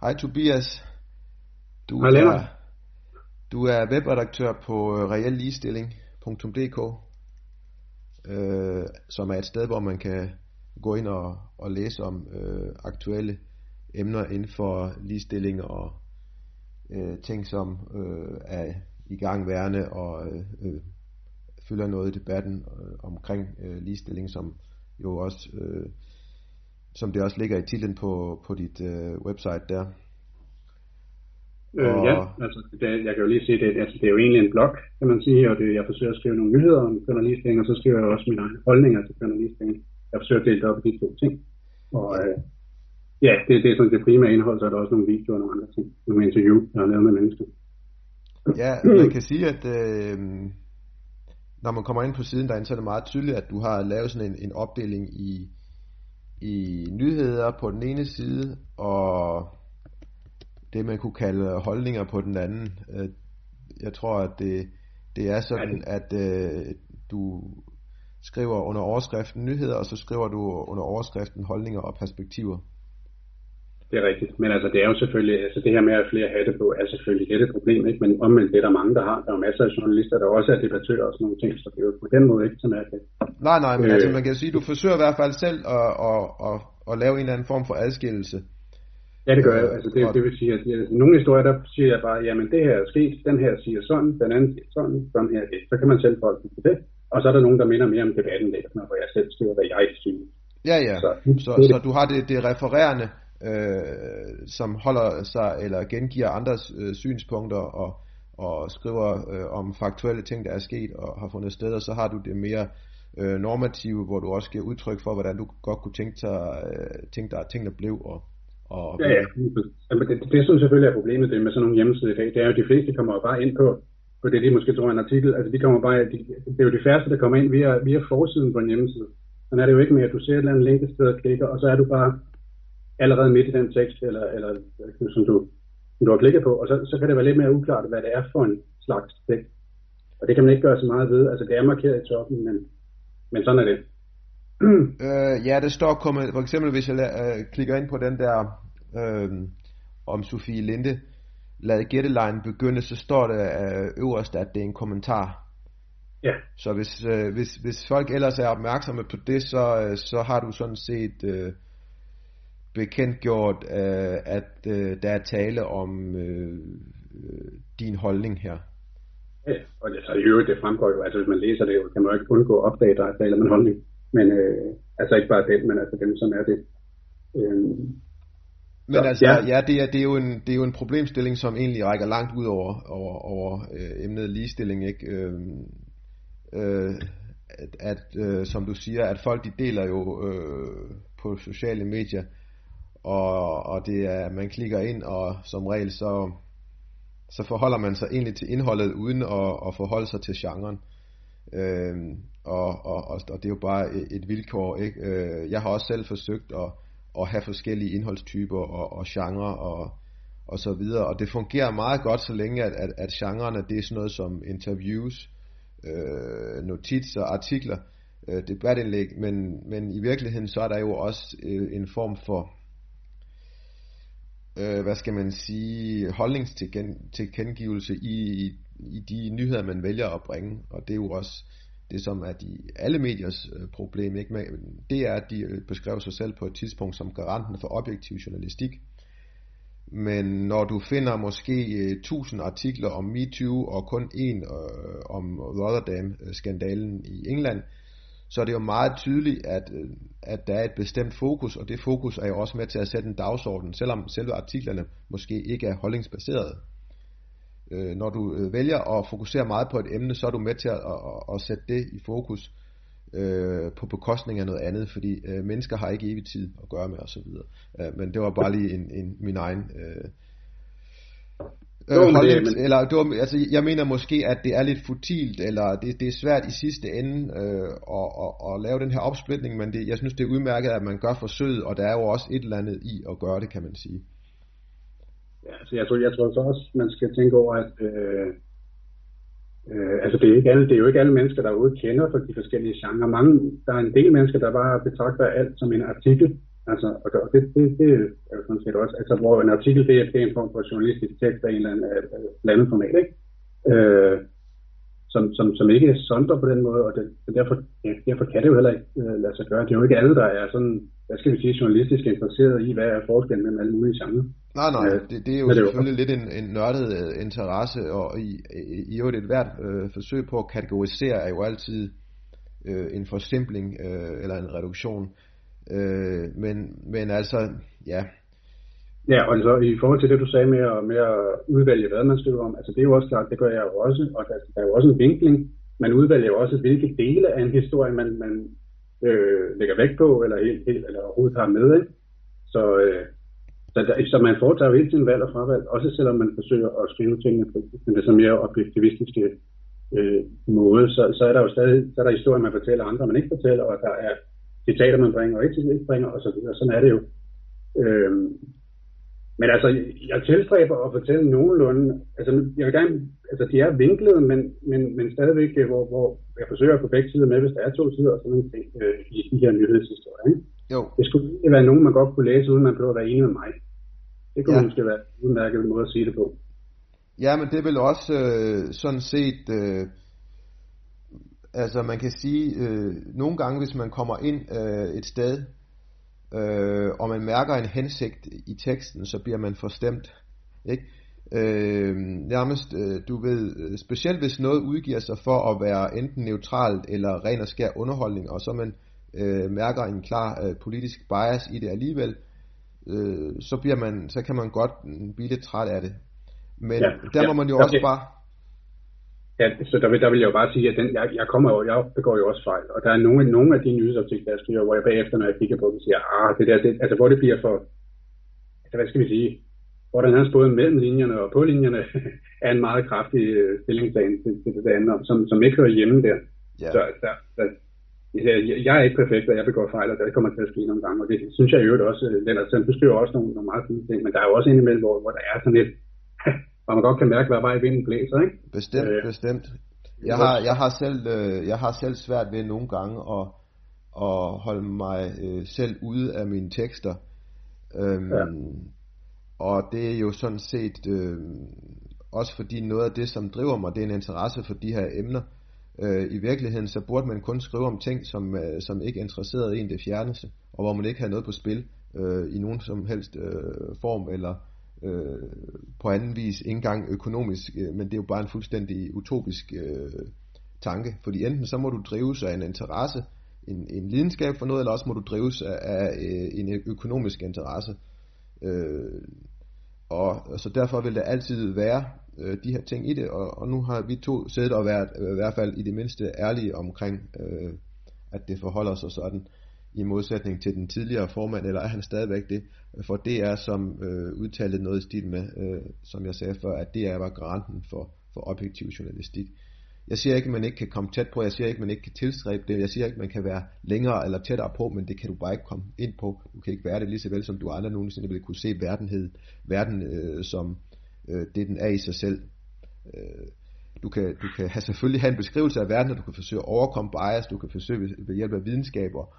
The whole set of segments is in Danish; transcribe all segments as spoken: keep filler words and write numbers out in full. Hej Tobias. Du Hej, er, du er webredaktør på reelligestilling punktum d k, øh, som er et sted, hvor man kan gå ind og, og læse om øh, aktuelle emner inden for ligestilling og øh, ting, som øh, er igangværende og øh, fylder noget i debatten øh, omkring øh, ligestilling, som jo også øh, som det også ligger i titlen på, på dit øh, website der. Øh, og... Ja, altså det, jeg kan jo lige se, det, altså, det er jo egentlig en blog, kan man sige, og det, jeg forsøger at skrive nogle nyheder om kønnerligestilling, og så skriver jeg også mine egne holdninger til kønnerligestilling. Jeg forsøger at dele det op i de to ting. Og øh, ja, det, det er sådan det primære indhold, så er der også nogle videoer og nogle andre ting, nogle interview, jeg har lavet med mennesker. Ja, man kan sige, at øh, når man kommer ind på siden derinde, så er det meget tydeligt, at du har lavet sådan en, en opdeling i i nyheder på den ene side og det man kunne kalde holdninger på den anden. Jeg tror at det, det er sådan at øh, du skriver under overskriften nyheder, og så skriver du under overskriften holdninger og perspektiver. Det er rigtigt, men altså det er jo selvfølgelig, altså det her med at flere hatte på er selvfølgelig et problem, ikke? Men omvendt det er der mange, der har, der er masser af journalister, der også er debattører og sådan nogle ting, så det er jo på den måde ikke så mærkeligt. Nej, nej, men øh. altså man kan sige, du forsøger i hvert fald selv at, at, at, at lave en eller anden form for adskillelse. Ja, det gør jeg, altså det, det vil sige, at nogle historier, der siger jeg bare, jamen det her er sket, den her siger sådan, den anden siger sådan, sådan her det, så kan man selv forholde sig til det, og så er der nogen, der minder mere om debatten lidt, hvor jeg selv skriver, hvad jeg synes. Ja, ja, så, så, så du har det, det refererende, Øh, som holder sig eller gengiver andres øh, synspunkter og, og skriver øh, om faktuelle ting, der er sket og har fundet sted, og så har du det mere øh, normative, hvor du også giver udtryk for, hvordan du godt kunne tænke dig, øh, tænke dig at tingene blev og, og ja, ja. Jamen, det, det synes selvfølgelig er problemet det med sådan nogle hjemmesider i dag, det er jo de fleste kommer jo bare ind på på det, de måske tror en artikel, altså de kommer bare, de, det er jo de færreste, der kommer ind via, via forsiden på en hjemmeside. Sådan er det jo ikke mere, at du ser et eller andet link et sted og klikker, og så er du bare allerede midt i den tekst, eller, eller som, du, som du har klikket på, og så, så kan det være lidt mere uklart, hvad det er for en slags tekst. Og det kan man ikke gøre så meget ved. Altså, det er markeret i toppen, men, men sådan er det. øh, ja, det står kommet, for eksempel hvis jeg øh, klikker ind på den der, øh, om Sofie Linde, lad gættelejen begynde, så står det øh, øverst, at det er en kommentar. Ja. Så hvis, øh, hvis, hvis folk ellers er opmærksomme på det, så, øh, så har du sådan set... Øh, bekendtgjort, øh, at øh, der er tale om øh, øh, din holdning her. Ja, og det, så i øvrigt, det fremgår jo, altså hvis man læser det jo, kan man jo ikke undgå at opdage, at der er tale om en holdning. Men øh, altså ikke bare den, men altså dem, som er det. Øh, men så, altså, ja, ja det, er, det, er jo en, det er jo en problemstilling, som egentlig rækker langt ud over, over, over øh, emnet ligestilling, ikke? Øh, øh, at, at øh, som du siger, at folk de deler jo øh, på sociale medier, Og, og det er, man klikker ind, og som regel, så, så forholder man sig egentlig til indholdet, uden at, at forholde sig til genren. Øhm, og, og, og det er jo bare et vilkår, ikke? Øh, jeg har også selv forsøgt at, at have forskellige indholdstyper og, og genrer og, og så videre, og det fungerer meget godt, så længe at, at, at genrerne, det er sådan noget som interviews, øh, notitser, artikler, øh, debatindlæg, men, men i virkeligheden, så er der jo også øh, en form for hvad skal man sige, holdningstilkendegivelse i, i de nyheder, man vælger at bringe, og det er jo også det, som er de, alle mediers problem, ikke? Det er, at de beskrev sig selv på et tidspunkt som garanten for objektiv journalistik, men når du finder måske tusind artikler om MeToo, og kun en øh, om Rotterdam skandalen i England, så er det jo meget tydeligt, at, at der er et bestemt fokus, og det fokus er jo også med til at sætte en dagsorden, selvom selve artiklerne måske ikke er holdningsbaserede. Øh, når du vælger at fokusere meget på et emne, så er du med til at, at, at sætte det i fokus øh, på bekostning af noget andet, fordi øh, mennesker har ikke evig tid at gøre med osv. Øh, men det var bare lige en, en, min egen... Øh, Øh, holdnings, eller, det var, altså, jeg mener måske, at det er lidt futilt, eller det, det er svært i sidste ende øh, at, at, at lave den her opsplitning, men det, jeg synes, det er udmærket, at man gør forsøget, og der er jo også et eller andet i at gøre det, kan man sige. Ja, altså, jeg tror, jeg tror så også, man skal tænke over, at øh, øh, altså, det, er ikke alle, det er jo ikke alle mennesker, der ude kender for de forskellige genrer. Mange, der er en del mennesker, der bare betragter alt som en artikel, Altså, og det, det, det er jo sådan set også, altså hvor en artikel det er, det er en form for journalistisk tekst af en eller anden, eller anden format, ikke? Øh, som, som, som ikke er sonder på den måde, og det, derfor, ja, derfor kan det jo heller ikke øh, lade sig gøre. Det er jo ikke alle, der er sådan, hvad skal vi sige, journalistisk interesseret i, hvad er forskellen mellem alle mulige genre. Nej, nej, det, det er jo ja, det selvfølgelig jo. lidt en, en nørdet interesse, og i, i, i øvrigt et hvert øh, forsøg på at kategorisere er jo altid øh, en forsimpling øh, eller en reduktion. Øh, men, men altså, ja. Ja, og så i forhold til det, du sagde med at, med at udvælge, hvad man skriver om, altså det er jo også klart, det gør jeg jo også, og der, der er jo også en vinkling. Man udvælger jo også, hvilke dele af en historie, man, man øh, lægger vægt på, eller helt, helt eller overhovedet har med, ikke? Så, øh, så, der, så man foretager jo hele tiden valg og fravalg, også selvom man forsøger at skrive tingene på det så mere objektivistiske øh, måde, så, så er der jo stadig så er der historier, man fortæller, andre man ikke fortæller, og der er citater, man bringer, og ikke bringer, og så videre. Sådan er det jo. Øh, Men altså, jeg tilstræber at fortælle nogenlunde, altså, jeg vil gerne, altså, de er vinklede, men, men, men stadigvæk, hvor, hvor jeg forsøger at få begge sider med, hvis der er to sider og sådan ting øh, i de her nyhedshistorier, ikke? Jo. Det skulle ikke være nogen, man godt kunne læse, uden man behøver at være enig med mig. Det kunne ja. måske være en udmærket måde at sige det på. Ja, men det er vel også øh, sådan set, øh, altså, man kan sige, øh, nogle gange, hvis man kommer ind øh, et sted, Øh, og man mærker en hensigt i teksten, så bliver man forstemt, ikke? Øh, nærmest, øh, du ved, specielt hvis noget udgiver sig for at være enten neutralt eller ren og skær underholdning, og så man øh, mærker en klar øh, politisk bias i det alligevel, øh, så bliver man, så kan man godt blive lidt træt af det. Men ja, der ja, må man jo okay. også bare. Ja, så der vil, der vil jeg jo bare sige, at den, jeg, jeg, kommer jo, jeg begår jo også fejl, og der er nogle, nogle af de nyhedsoptikter, jeg skriver, hvor jeg bagefter, når jeg kigger på dem, siger, ah, det der, det, altså hvor det bliver for, altså hvad skal vi sige, hvor den her både mellem linjerne og på linjerne, er en meget kraftig øh, stillingstagen til, til det andet, som, som ikke hører hjemme der. Yeah. Så, der, der jeg, jeg er ikke perfekt, og jeg begår fejl, og der kommer til at ske nogle gange, og det synes jeg i øvrigt også, Lennart Sand, du skriver også nogle, nogle meget fine ting, men der er jo også indimellem, hvor, hvor der er sådan et, og man godt kan mærke, hvad vej vinden blæser, ikke? Bestemt, øh, bestemt. Jeg har, jeg, har selv, øh, jeg har selv svært ved nogle gange at, at holde mig øh, selv ude af mine tekster. Øhm, ja. Og det er jo sådan set øh, også fordi noget af det, som driver mig, det er en interesse for de her emner. Øh, I virkeligheden, så burde man kun skrive om ting, som, øh, som ikke interesserede en det fjerneste, og hvor man ikke har noget på spil øh, i nogen som helst øh, form eller... Øh, på anden vis ikke engang økonomisk, øh, men det er jo bare en fuldstændig utopisk øh, tanke, fordi enten så må du drives af en interesse, en, en lidenskab for noget, eller også må du drives af, af øh, en økonomisk interesse, øh, og, og så derfor vil der altid være øh, de her ting i det, og, og nu har vi to siddet og været øh, i hvert fald i det mindste ærlige omkring øh, at det forholder sig sådan, i modsætning til den tidligere formand, eller er han stadigvæk det? For D R, som øh, udtalte noget i stil med, øh, som jeg sagde før, at D R var garanten for, for objektiv journalistik. Jeg siger ikke, at man ikke kan komme tæt på, jeg siger ikke, at man ikke kan tilstræbe det, jeg siger ikke, at man kan være længere eller tættere på, men det kan du bare ikke komme ind på. Du kan ikke være det lige så vel, som du andre nogensinde ville kunne se verden, verden øh, som øh, det, den er i sig selv. Øh, Du kan, du kan have, selvfølgelig have en beskrivelse af verden, og du kan forsøge at overkomme bias, du kan forsøge ved, ved hjælp af videnskaber,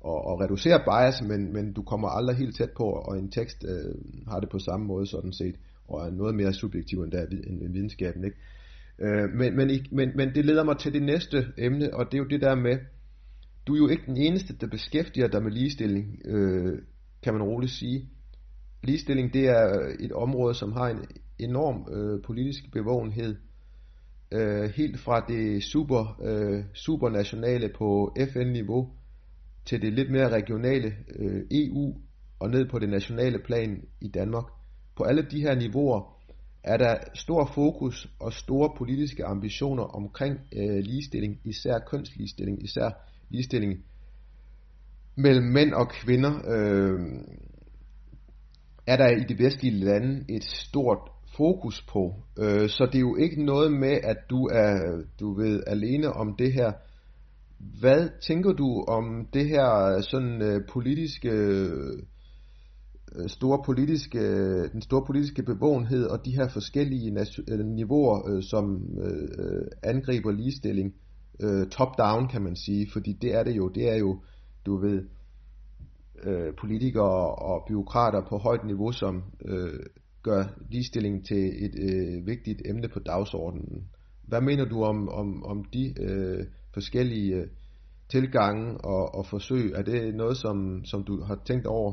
og, og reducere bias, men, men du kommer aldrig helt tæt på, og en tekst øh, har det på samme måde sådan set, og er noget mere subjektiv end, der, end videnskaben, ikke? Øh, men, men, men, men det leder mig til det næste emne, og det er jo det der med, du er jo ikke den eneste, der beskæftiger dig med ligestilling, øh, kan man roligt sige. Ligestilling, det er et område, som har en enorm øh, politisk bevågenhed, øh, helt fra det super, øh, supernationale på F N-niveau, til det lidt mere regionale øh, E U og ned på det nationale plan i Danmark. På alle de her niveauer er der stor fokus og store politiske ambitioner omkring øh, ligestilling, især kønsligestilling, især ligestilling mellem mænd og kvinder. Øh, er der i de vestlige lande et stort fokus på. Øh, så det er jo ikke noget med, at du er du ved, alene om det her. Hvad tænker du om det her sådan øh, politiske øh, store politiske øh, den store politiske bevågenhed og de her forskellige natu- niveauer øh, som øh, angriber ligestilling øh, top down, kan man sige, fordi det er det jo, det er jo du ved øh, politikere og byråkrater på højt niveau, som øh, gør ligestilling til et øh, vigtigt emne på dagsordenen. Hvad mener du om, om, om de øh, forskellige øh, tilgange og, og forsøg? Er det noget, som, som du har tænkt over?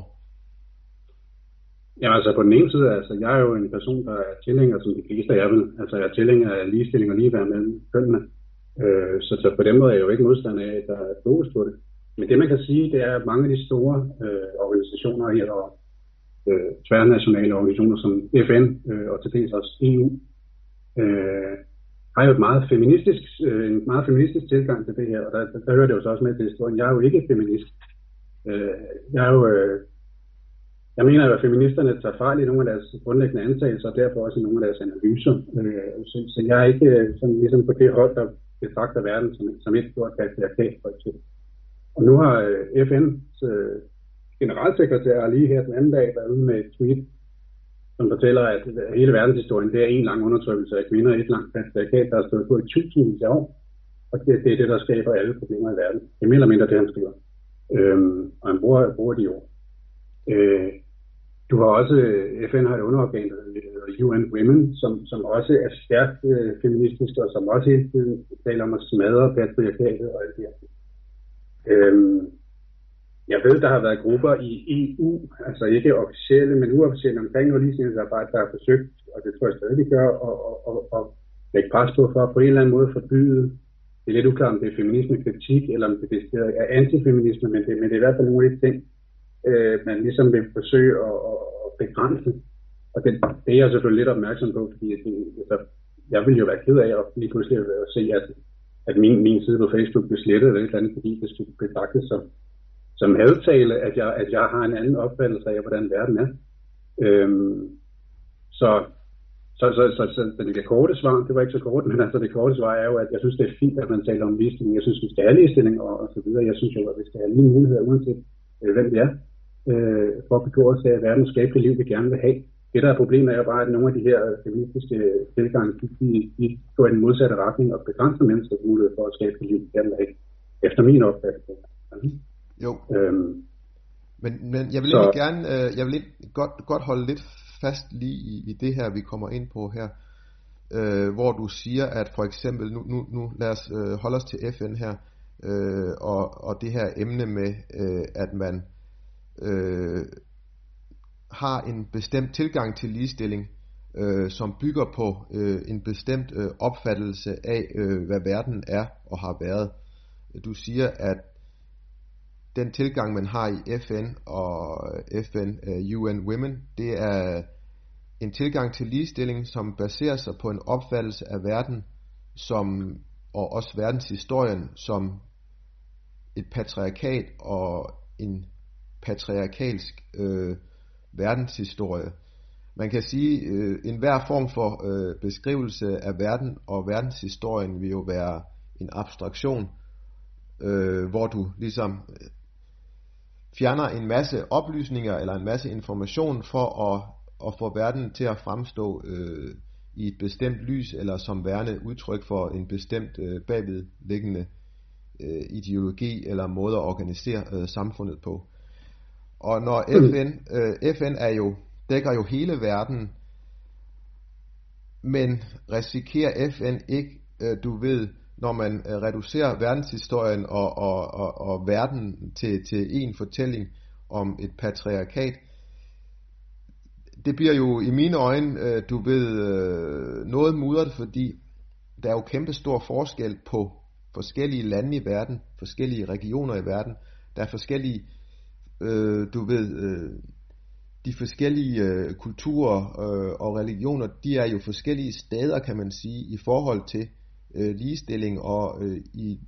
Ja, altså på den ene side, altså jeg er jo en person, der er tilhænger, som de fleste af jer vil. Altså jeg er tilhænger af ligestilling og ligeværd mellem kønnene. Øh, så, så på den måde er jeg jo ikke modstander af, at der er fokus på det. Men det man kan sige, det er, at mange af de store øh, organisationer her, og øh, tværnationale organisationer som F N øh, og til dels også E U, øh, har jo et meget feministisk, øh, en meget feministisk tilgang til det her, og der, der, der hører det jo så også med til historien. Jeg er jo ikke feminist. Øh, jeg er jo... Øh, Jeg mener, at feministerne tager fejl i nogle af deres grundlæggende antagelser, og derfor også i nogle af deres analyser. Så, så jeg er ikke sådan, ligesom på det hold, der betragter verden som, som et stort patriarkat, for eksempel. Og nu har F N's øh, generalsekretær lige her den anden dag været ude med et tweet, som fortæller, at hele verdenshistorien det er en lang undertrykkelse af kvinder, et langt patriarkat, der har stået på i tusindvis af år. Og det, det er det, der skaber alle problemer i verden. Det er mere eller mindre det, han skriver. Øhm, og han bruger, bruger de ord. Øh, Du har også, F N har et underorgan, U N Women, som, som også er stærkt øh, feministiske, og som også hele tiden taler om at smadre patriarkatet og alt det her. Øhm, jeg ved, der har været grupper i E U, altså ikke officielle, men uofficielle omkring noget ligestillingsarbejde, der har forsøgt, og det tror jeg stadig, de gør, at, at, at, at lægge pres på for at på en eller anden måde forbyde. Det er lidt uklart, om det er feminismekritik, eller om det er antifeminisme, men det, men det er i hvert fald nogle af de ting, man ligesom vil forsøge at, at begrænse. Og det, det er jeg selvfølgelig lidt opmærksom på, fordi det, jeg ville jo være ked af at lige pludselig at se, at, at min, min side på Facebook blev slettet eller et eller andet, fordi det skulle betragtes som, som hadtale, at jeg, at jeg har en anden opfattelse af, hvordan verden er. Øhm, så, så, så, så, så, så det korte svar, det var ikke så kort, men altså det korte svar er jo, at jeg synes, det er fint, at man taler om ligestilling. Jeg synes, vi skal have ligestilling og, og så videre. Jeg synes jo, at vi skal have lige muligheder, uanset øh, hvem det er. Øh, for at begå os af verdens skabelige liv, vi gerne vil have. Det, der er problemet, er bare, at nogle af de her feministiske tilgange, de, de går i den modsatte retning og begrænser menneskers mulighed for at skabe det liv, vi gerne vil have. Efter min opfattelse. Jo. Øhm, men, men jeg vil så, ikke gerne, øh, jeg vil ikke godt, godt holde lidt fast lige i, i det her, vi kommer ind på her, øh, hvor du siger, at for eksempel, nu, nu, nu lad os øh, holde os til F N her, øh, og, og det her emne med, øh, at man Øh, har en bestemt tilgang til ligestilling, øh, som bygger på øh, en bestemt øh, opfattelse af, øh, hvad verden er og har været. Du siger, at den tilgang, man har i F N og F N øh, U N Women, det er en tilgang til ligestilling, som baserer sig på en opfattelse af verden som, og også verdenshistorien, som et patriarkat og en patriarkalsk øh, verdenshistorie. Man kan sige, øh, enhver form for øh, beskrivelse af verden og verdenshistorien vil jo være en abstraktion, øh, hvor du ligesom fjerner en masse oplysninger eller en masse information for at, at få verden til at fremstå øh, i et bestemt lys eller som værende udtryk for en bestemt øh, bagvedliggende øh, ideologi eller måde at organisere øh, samfundet på. Og når F N, øh, F N er jo, dækker jo hele verden, men risikerer F N ikke, øh, du ved, når man øh, reducerer verdenshistorien og, og, og, og verden til, til en fortælling om et patriarkat, det bliver jo i mine øjne, øh, du ved, øh, noget mudret, fordi der er jo kæmpe stor forskel på forskellige lande i verden, forskellige regioner i verden, der er forskellige Øh, du ved, øh, de forskellige øh, kulturer øh, og religioner, de er jo forskellige steder, kan man sige, i forhold til øh, ligestilling og øh, i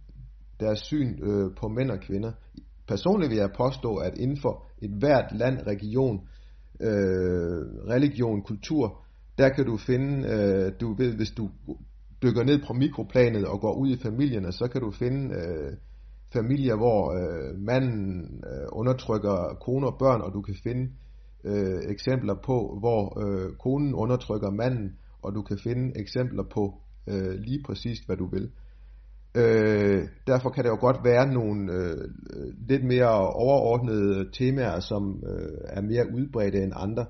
deres syn øh, på mænd og kvinder. Personligt vil jeg påstå, at inden for et hvert land, region, øh, religion, kultur, der kan du finde, øh, du ved, hvis du dykker ned på mikroplanet og går ud i familierne, så kan du finde Øh, familier, hvor øh, manden øh, undertrykker kone og børn, og du kan finde øh, eksempler på, hvor øh, konen undertrykker manden, og du kan finde eksempler på øh, lige præcis, hvad du vil. Øh, derfor kan der jo godt være nogle øh, lidt mere overordnede temaer, som øh, er mere udbredte end andre.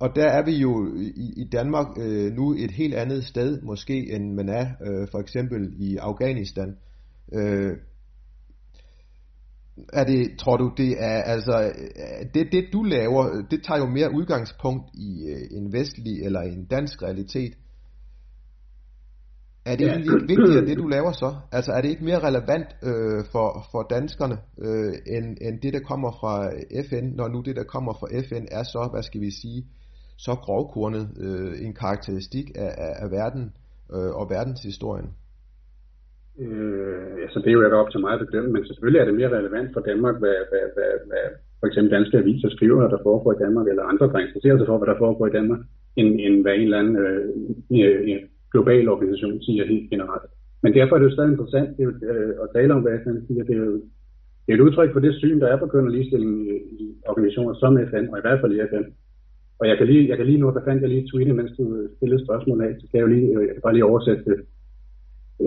Og der er vi jo i, i Danmark øh, nu et helt andet sted måske, end man er øh, for eksempel i Afghanistan. Øh, er det, tror du, det er altså det, det du laver, det tager jo mere udgangspunkt i øh, en vestlig eller en dansk realitet. Er det egentlig lidt vigtigere, det du laver så? Altså er det ikke mere relevant øh, for, for danskerne, øh, end, end det, der kommer fra F N, når nu det, der kommer fra F N, er så, hvad skal vi sige, så grovkornet øh, en karakteristik af, af, af verden øh, og verdenshistorien? Øh, altså det er jo ikke op til mig at bedømme, men selvfølgelig er det mere relevant for Danmark, hvad, hvad, hvad, hvad for eksempel danske aviser skriver, der foregår i Danmark, eller andre, der interesserer sig for, hvad der foregår i Danmark, end, end hvad en eller anden... Øh, øh, global organisation siger helt generelt. Men derfor er det jo stadig interessant det jo, øh, at tale om, hvad F N siger. Det er jo det er et udtryk for det syn, der er på køn og ligestilling i, i organisationer som F N, og i hvert fald i F N. Og jeg kan lige, jeg kan lige nu, der fandt jeg lige tweetet, mens du stillede spørgsmål af, så kan jeg jo lige, jeg kan bare lige oversætte det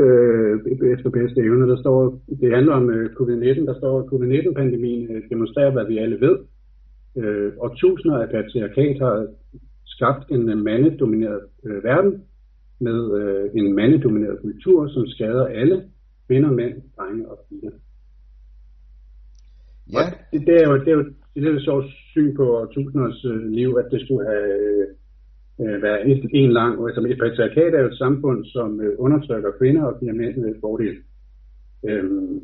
øh, efter bedste evne. Der står, det handler om øh, covid nitten, der står, at covid nitten-pandemien øh, demonstrerer, hvad vi alle ved. Øh, og tusinder af patriarkat har skabt en øh, mandedomineret øh, verden, med øh, en mandedomineret kultur, som skader alle, kvinder, mænd, drenge og piger. Ja. Og det, det er jo, det er jo det er lidt sjovt syn på tusinders øh, liv, at det skulle have øh, været et, en lang... Altså, et patriarkat er jo et samfund, som øh, undertrykker kvinder og giver mænd med fordel. Øhm,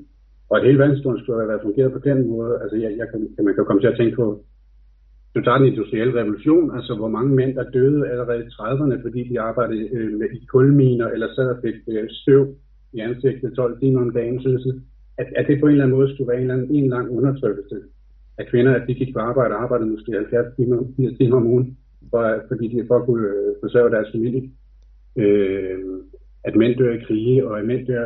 og at hele verdenshistorien skulle have været fungeret på den måde. Altså, jeg, jeg kan, man kan jo komme til at tænke på... Du tager den industrielle revolution, altså hvor mange mænd, der døde allerede i trediverne, fordi de arbejdede øh, med i kulminer, eller sad og fik øh, støv i ansigtet tolv timer om dagen, synes jeg. At, at det på en eller anden måde skulle være en eller anden en lang undertrykkelse af kvinder, at de gik på arbejde og arbejdede måske halvfjerds timer om ugen, for, fordi de for kunne øh, forsørge deres familie. Øh, at mænd dør i krige, og at mænd dør,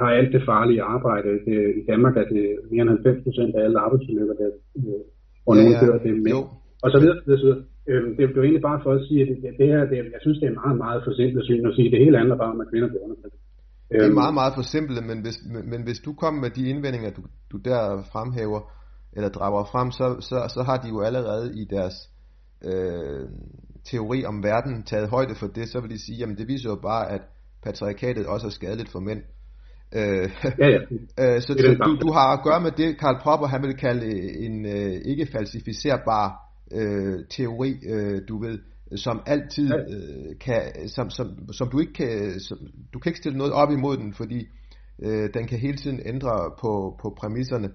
har alt det farlige arbejde. Det, I Danmark er det mere end halvfems procent af alle arbejdsulykker, der øh, og nogen ja, ja. dør, det er mænd. Jo. Og så videre, så videre. Øhm, det blev egentlig bare for at sige, at det, det her, det, jeg synes, det er meget, meget forsimplet syn at sige, at det hele handler bare om, at kvinder bliver undertrykt. Øhm. Det er meget, meget forsimplet, men hvis, men hvis du kommer med de indvendinger, du, du der fremhæver, eller drager frem, så, så, så har de jo allerede i deres øh, teori om verden taget højde for det, så vil de sige, jamen det viser jo bare, at patriarkatet også er skadeligt for mænd. Øh, ja, ja. øh, så det det, du, du har at gøre med det, Karl Popper, han vil kalde en øh, ikke falsificerbar Øh, teori, øh, du ved, som altid øh, kan, som, som, som du ikke kan, som, du kan ikke stille noget op imod den, fordi øh, den kan hele tiden ændre på, på præmisserne,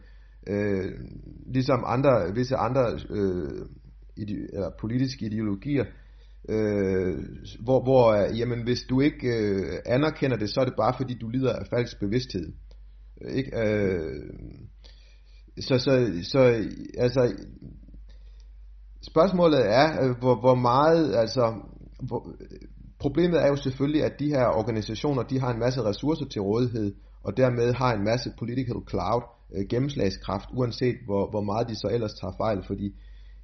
øh, ligesom andre, visse andre øh, ide, eller politiske ideologier, øh, hvor, hvor jamen, hvis du ikke øh, anerkender det, så er det bare fordi du lider af falsk bevidsthed, ikke? Øh, så, så, så altså spørgsmålet er, hvor, hvor meget, altså, hvor, problemet er jo selvfølgelig, at de her organisationer, de har en masse ressourcer til rådighed, og dermed har en masse political cloud, øh, gennemslagskraft, uanset hvor, hvor meget de så ellers tager fejl, fordi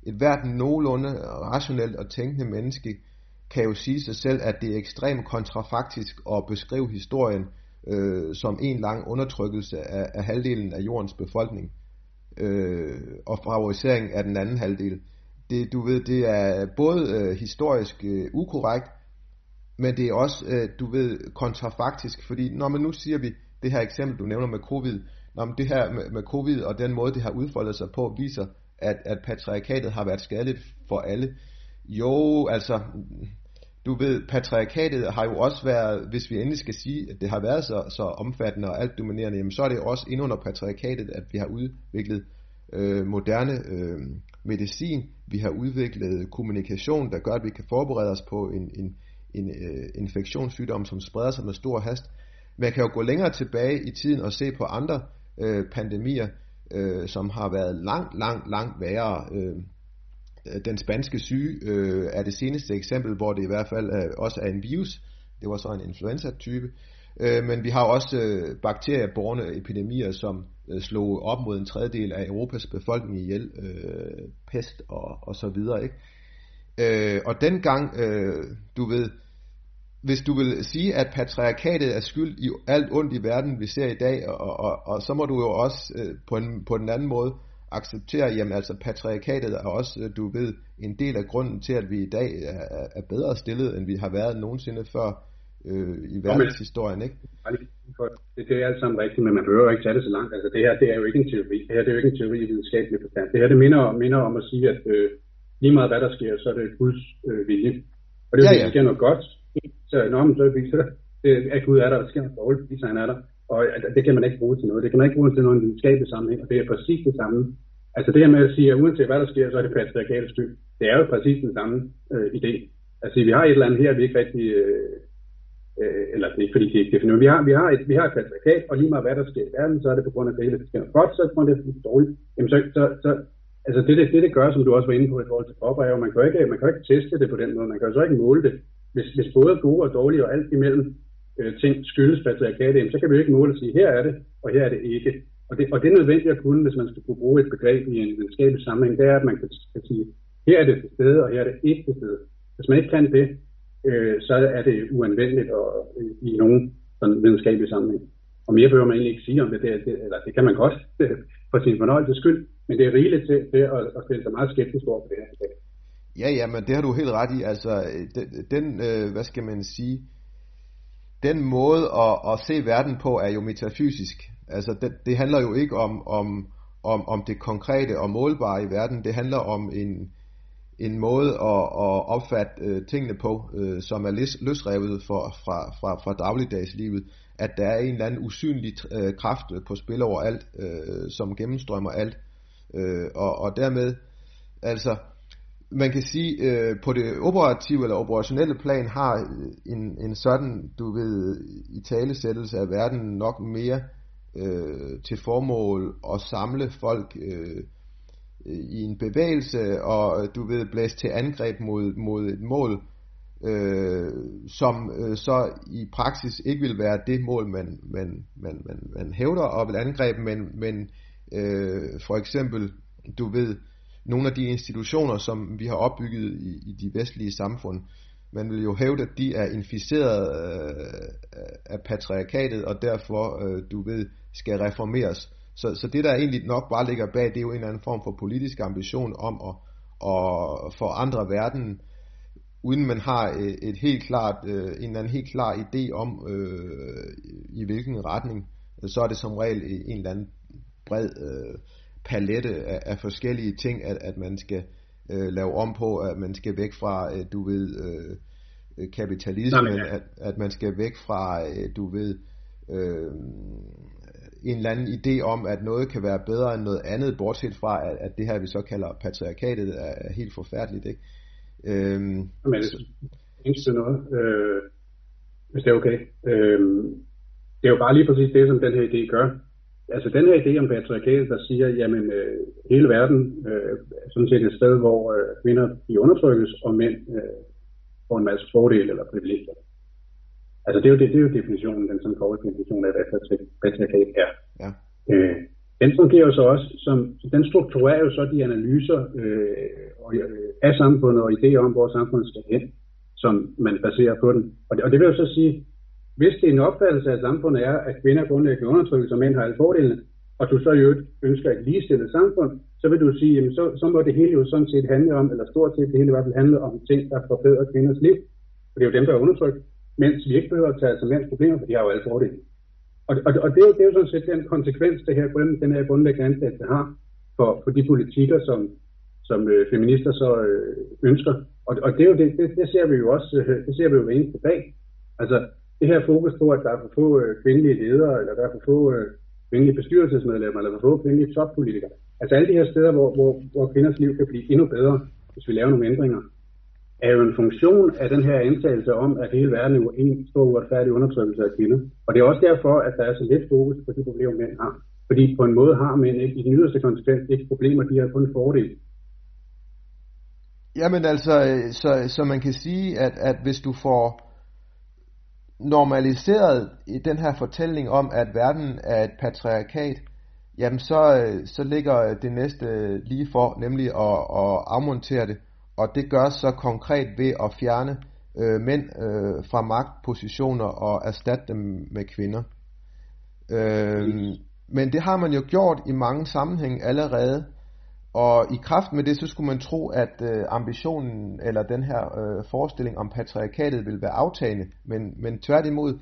et hvert nogenlunde rationelt og tænkende menneske kan jo sige sig selv, at det er ekstremt kontrafaktisk at beskrive historien øh, som en lang undertrykkelse af, af halvdelen af jordens befolkning, øh, og favorisering af den anden halvdel. Det, du ved, det er både øh, historisk øh, ukorrekt, men det er også, øh, du ved, kontrafaktisk, fordi når man nu siger vi, det her eksempel, du nævner med covid, når man det her med, med covid og den måde, det har udfoldet sig på, viser, at, at patriarkatet har været skadeligt for alle. Jo, altså, du ved, patriarkatet har jo også været, hvis vi endelig skal sige, at det har været så, så omfattende og alt dominerende, jamen, så er det også inde under patriarkatet, at vi har udviklet øh, moderne øh, medicin, vi har udviklet kommunikation, der gør, at vi kan forberede os på en, en, en øh, infektionssygdom, som spreder sig med stor hast. Man kan jo gå længere tilbage i tiden og se på andre øh, pandemier, øh, som har været langt, langt, langt værre. Øh, den spanske syge øh, er det seneste eksempel, hvor det i hvert fald øh, også er en virus. Det var så en influenza-type. Øh, men vi har også øh, bakteriebårne epidemier, som slog op mod en tredjedel af Europas befolkning ihjel, øh, pest og, og så videre, ikke? Øh, og dengang, øh, du ved, hvis du vil sige, at patriarkatet er skyld i alt ondt i verden, vi ser i dag, og, og, og så må du jo også øh, på, en, på den anden måde acceptere, jamen altså patriarkatet er også, du ved, en del af grunden til, at vi i dag er, er bedre stillet, end vi har været nogensinde før øh, i verdenshistorien, ikke? Det, det er alt sammen rigtigt, men man behøver ikke tage det så langt. Altså det her, det er jo ikke en teori. Det her, det er jo ikke en teori i videnskabelig forstand. Det her, det minder, minder om at sige, at øh, lige meget hvad der sker, så er det Guds øh, vilje. Og det er jo ja, ja. Ikke noget godt. Så når man så viser det, at Gud er der, der sker noget dårligt, fordi han er der. Og det kan man ikke bruge til noget. Det kan man ikke bruge til noget i en videnskabelig sammenhæng, og det er præcis det samme. Altså det her med at sige, at uanset hvad der sker, så er det patriarkalt styr. Det er jo præcis den samme øh, idé. Altså vi har et eller andet her, vi ikke rigtig... Øh, øh, eller det er ikke fordi, det er ikke defineret. Vi har, vi, har et, vi har et patriarkat, og lige meget hvad der sker i verden, så er det på grund af det hele, det sker godt, så er det på grund af det dårligt. Jamen så... så, så altså det, det, det, det gør, som du også var inde på i forhold til kropper, er jo, man kan jo ikke, man kan jo ikke teste det på den måde. Man kan jo så ikke måle det. Hvis, hvis både gode og dårlige og alt imellem øh, ting skyldes patriarkatet, så kan vi jo ikke måle og sige, her er det, og her er det ikke. Og det, og det er nødvendigt at kunne, hvis man skal kunne bruge et begreb i en videnskabelig sammenhæng, det er, at man kan, kan sige, her er det til stede, og her er det ikke til stede. Hvis man ikke kan det, øh, så er det uanvendeligt og, øh, i nogen sådan videnskabelig sammenhæng. Og mere behøver man egentlig ikke sige om det, det, det eller det kan man godt for sin fornøjelses skyld, men det er rigeligt til, til at, at stille sig meget skeptisk over på det her. Ja, ja, men det har du helt ret i. Altså, den, øh, hvad skal man sige, den måde at, at se verden på er jo metafysisk. Altså, det, det handler jo ikke om, om, om, om det konkrete og målbare i verden. Det handler om en, en måde at, at opfatte øh, tingene på, øh, som er løs, løsrevet for, fra, fra, fra dagligdagslivet. At der er en eller anden usynlig øh, kraft på spil over alt, øh, som gennemstrømmer alt. Øh, og, og dermed, altså... Man kan sige, øh, på det operative eller operationelle plan har en, en sådan, du ved, italesættelse af verden nok mere øh, til formål at samle folk øh, i en bevægelse og, du ved, blæse til angreb mod, mod et mål, øh, som øh, så i praksis ikke vil være det mål, man, man, man, man, man hævder og vil angribe, men, men øh, for eksempel, du ved, nogle af de institutioner, som vi har opbygget i, i de vestlige samfund, man vil jo hævde, at de er inficeret øh, af patriarkatet, og derfor, øh, du ved, skal reformeres. Så, så det, der egentlig nok bare ligger bag, det er jo en eller anden form for politisk ambition om at, at forandre verden, uden man har et, et helt klart, øh, en eller anden helt klar idé om, øh, i hvilken retning, så er det som regel en eller anden bred... Øh, palette af, af forskellige ting, at, at man skal øh, lave om på, at man skal væk fra, øh, du ved, øh, kapitalismen, nej, ja. at, at man skal væk fra, øh, du ved, øh, en eller anden idé om, at noget kan være bedre end noget andet, bortset fra, at, at det her, vi så kalder patriarkatet, er, er helt forfærdeligt, ikke? Øh, Men det er jo noget, øh, hvis det er okay. Øh, det er jo bare lige præcis det, som den her idé gør. Altså den her idé om patriarkatet, der siger, jamen øh, hele verden øh, er sådan set et sted, hvor øh, kvinder de undertrykkes, og mænd øh, får en masse fordele eller privilegier. Altså det er jo, det, det er jo definitionen, den sådan korte definition af, hvad patriarkat er. Ja. Øh, den fungerer jo så også, som, den strukturerer jo så de analyser øh, og, øh, af samfundet og idéer om, hvor samfundet skal hen, som man baserer på den. Og det, og det vil jo så sige, hvis det er en opfattelse af samfundet er, at kvinder grundlæggende undertrykkes, og mænd har alle fordelene, og du så jo ønsker et ligestillet samfund, så vil du sige, jamen så, så må det hele jo sådan set handle om, eller stort set det hele i hvert fald handle om ting, der forbedrer kvinders liv. For det er jo dem, der er undertrykt, mens vi ikke behøver at tage sig mænds problemer, for de har jo alle fordele. Og, og, og det, er jo, det er jo sådan set den konsekvens, det her, den her grundlæggende ansættelse har for, for de politikker, som, som øh, feminister så øh, ønsker. Og, og det, er jo det, det, det ser vi jo også, øh, det ser vi jo hver eneste dag. Altså, det her fokus på, at der er for få øh, kvindelige ledere, eller der er for få øh, kvindelige bestyrelsesmedlemmer, eller for få kvindelige toppolitikere. Altså alle de her steder, hvor, hvor, hvor kvinders liv kan blive endnu bedre, hvis vi laver nogle ændringer, er jo en funktion af den her antagelse om, at hele verden er en stor uretfærdig undertrykkelse af kvinder. Og det er også derfor, at der er så lidt fokus på de problemer, mænd har. Fordi på en måde har mænd ikke i den yderste konsekvens ikke problemer, de har kun fordele. Jamen altså, så, så man kan sige, at, at hvis du får... normaliseret i den her fortælling om, at verden er et patriarkat, jamen så, så ligger det næste lige for, nemlig at, at afmontere det, og det gør så konkret ved at fjerne øh, mænd øh, fra magtpositioner og erstatte dem med kvinder. Øh, men det har man jo gjort i mange sammenhæng allerede, og i kraft med det, så skulle man tro, at øh, ambitionen eller den her øh, forestilling om patriarkatet ville være aftagende, men, men tværtimod,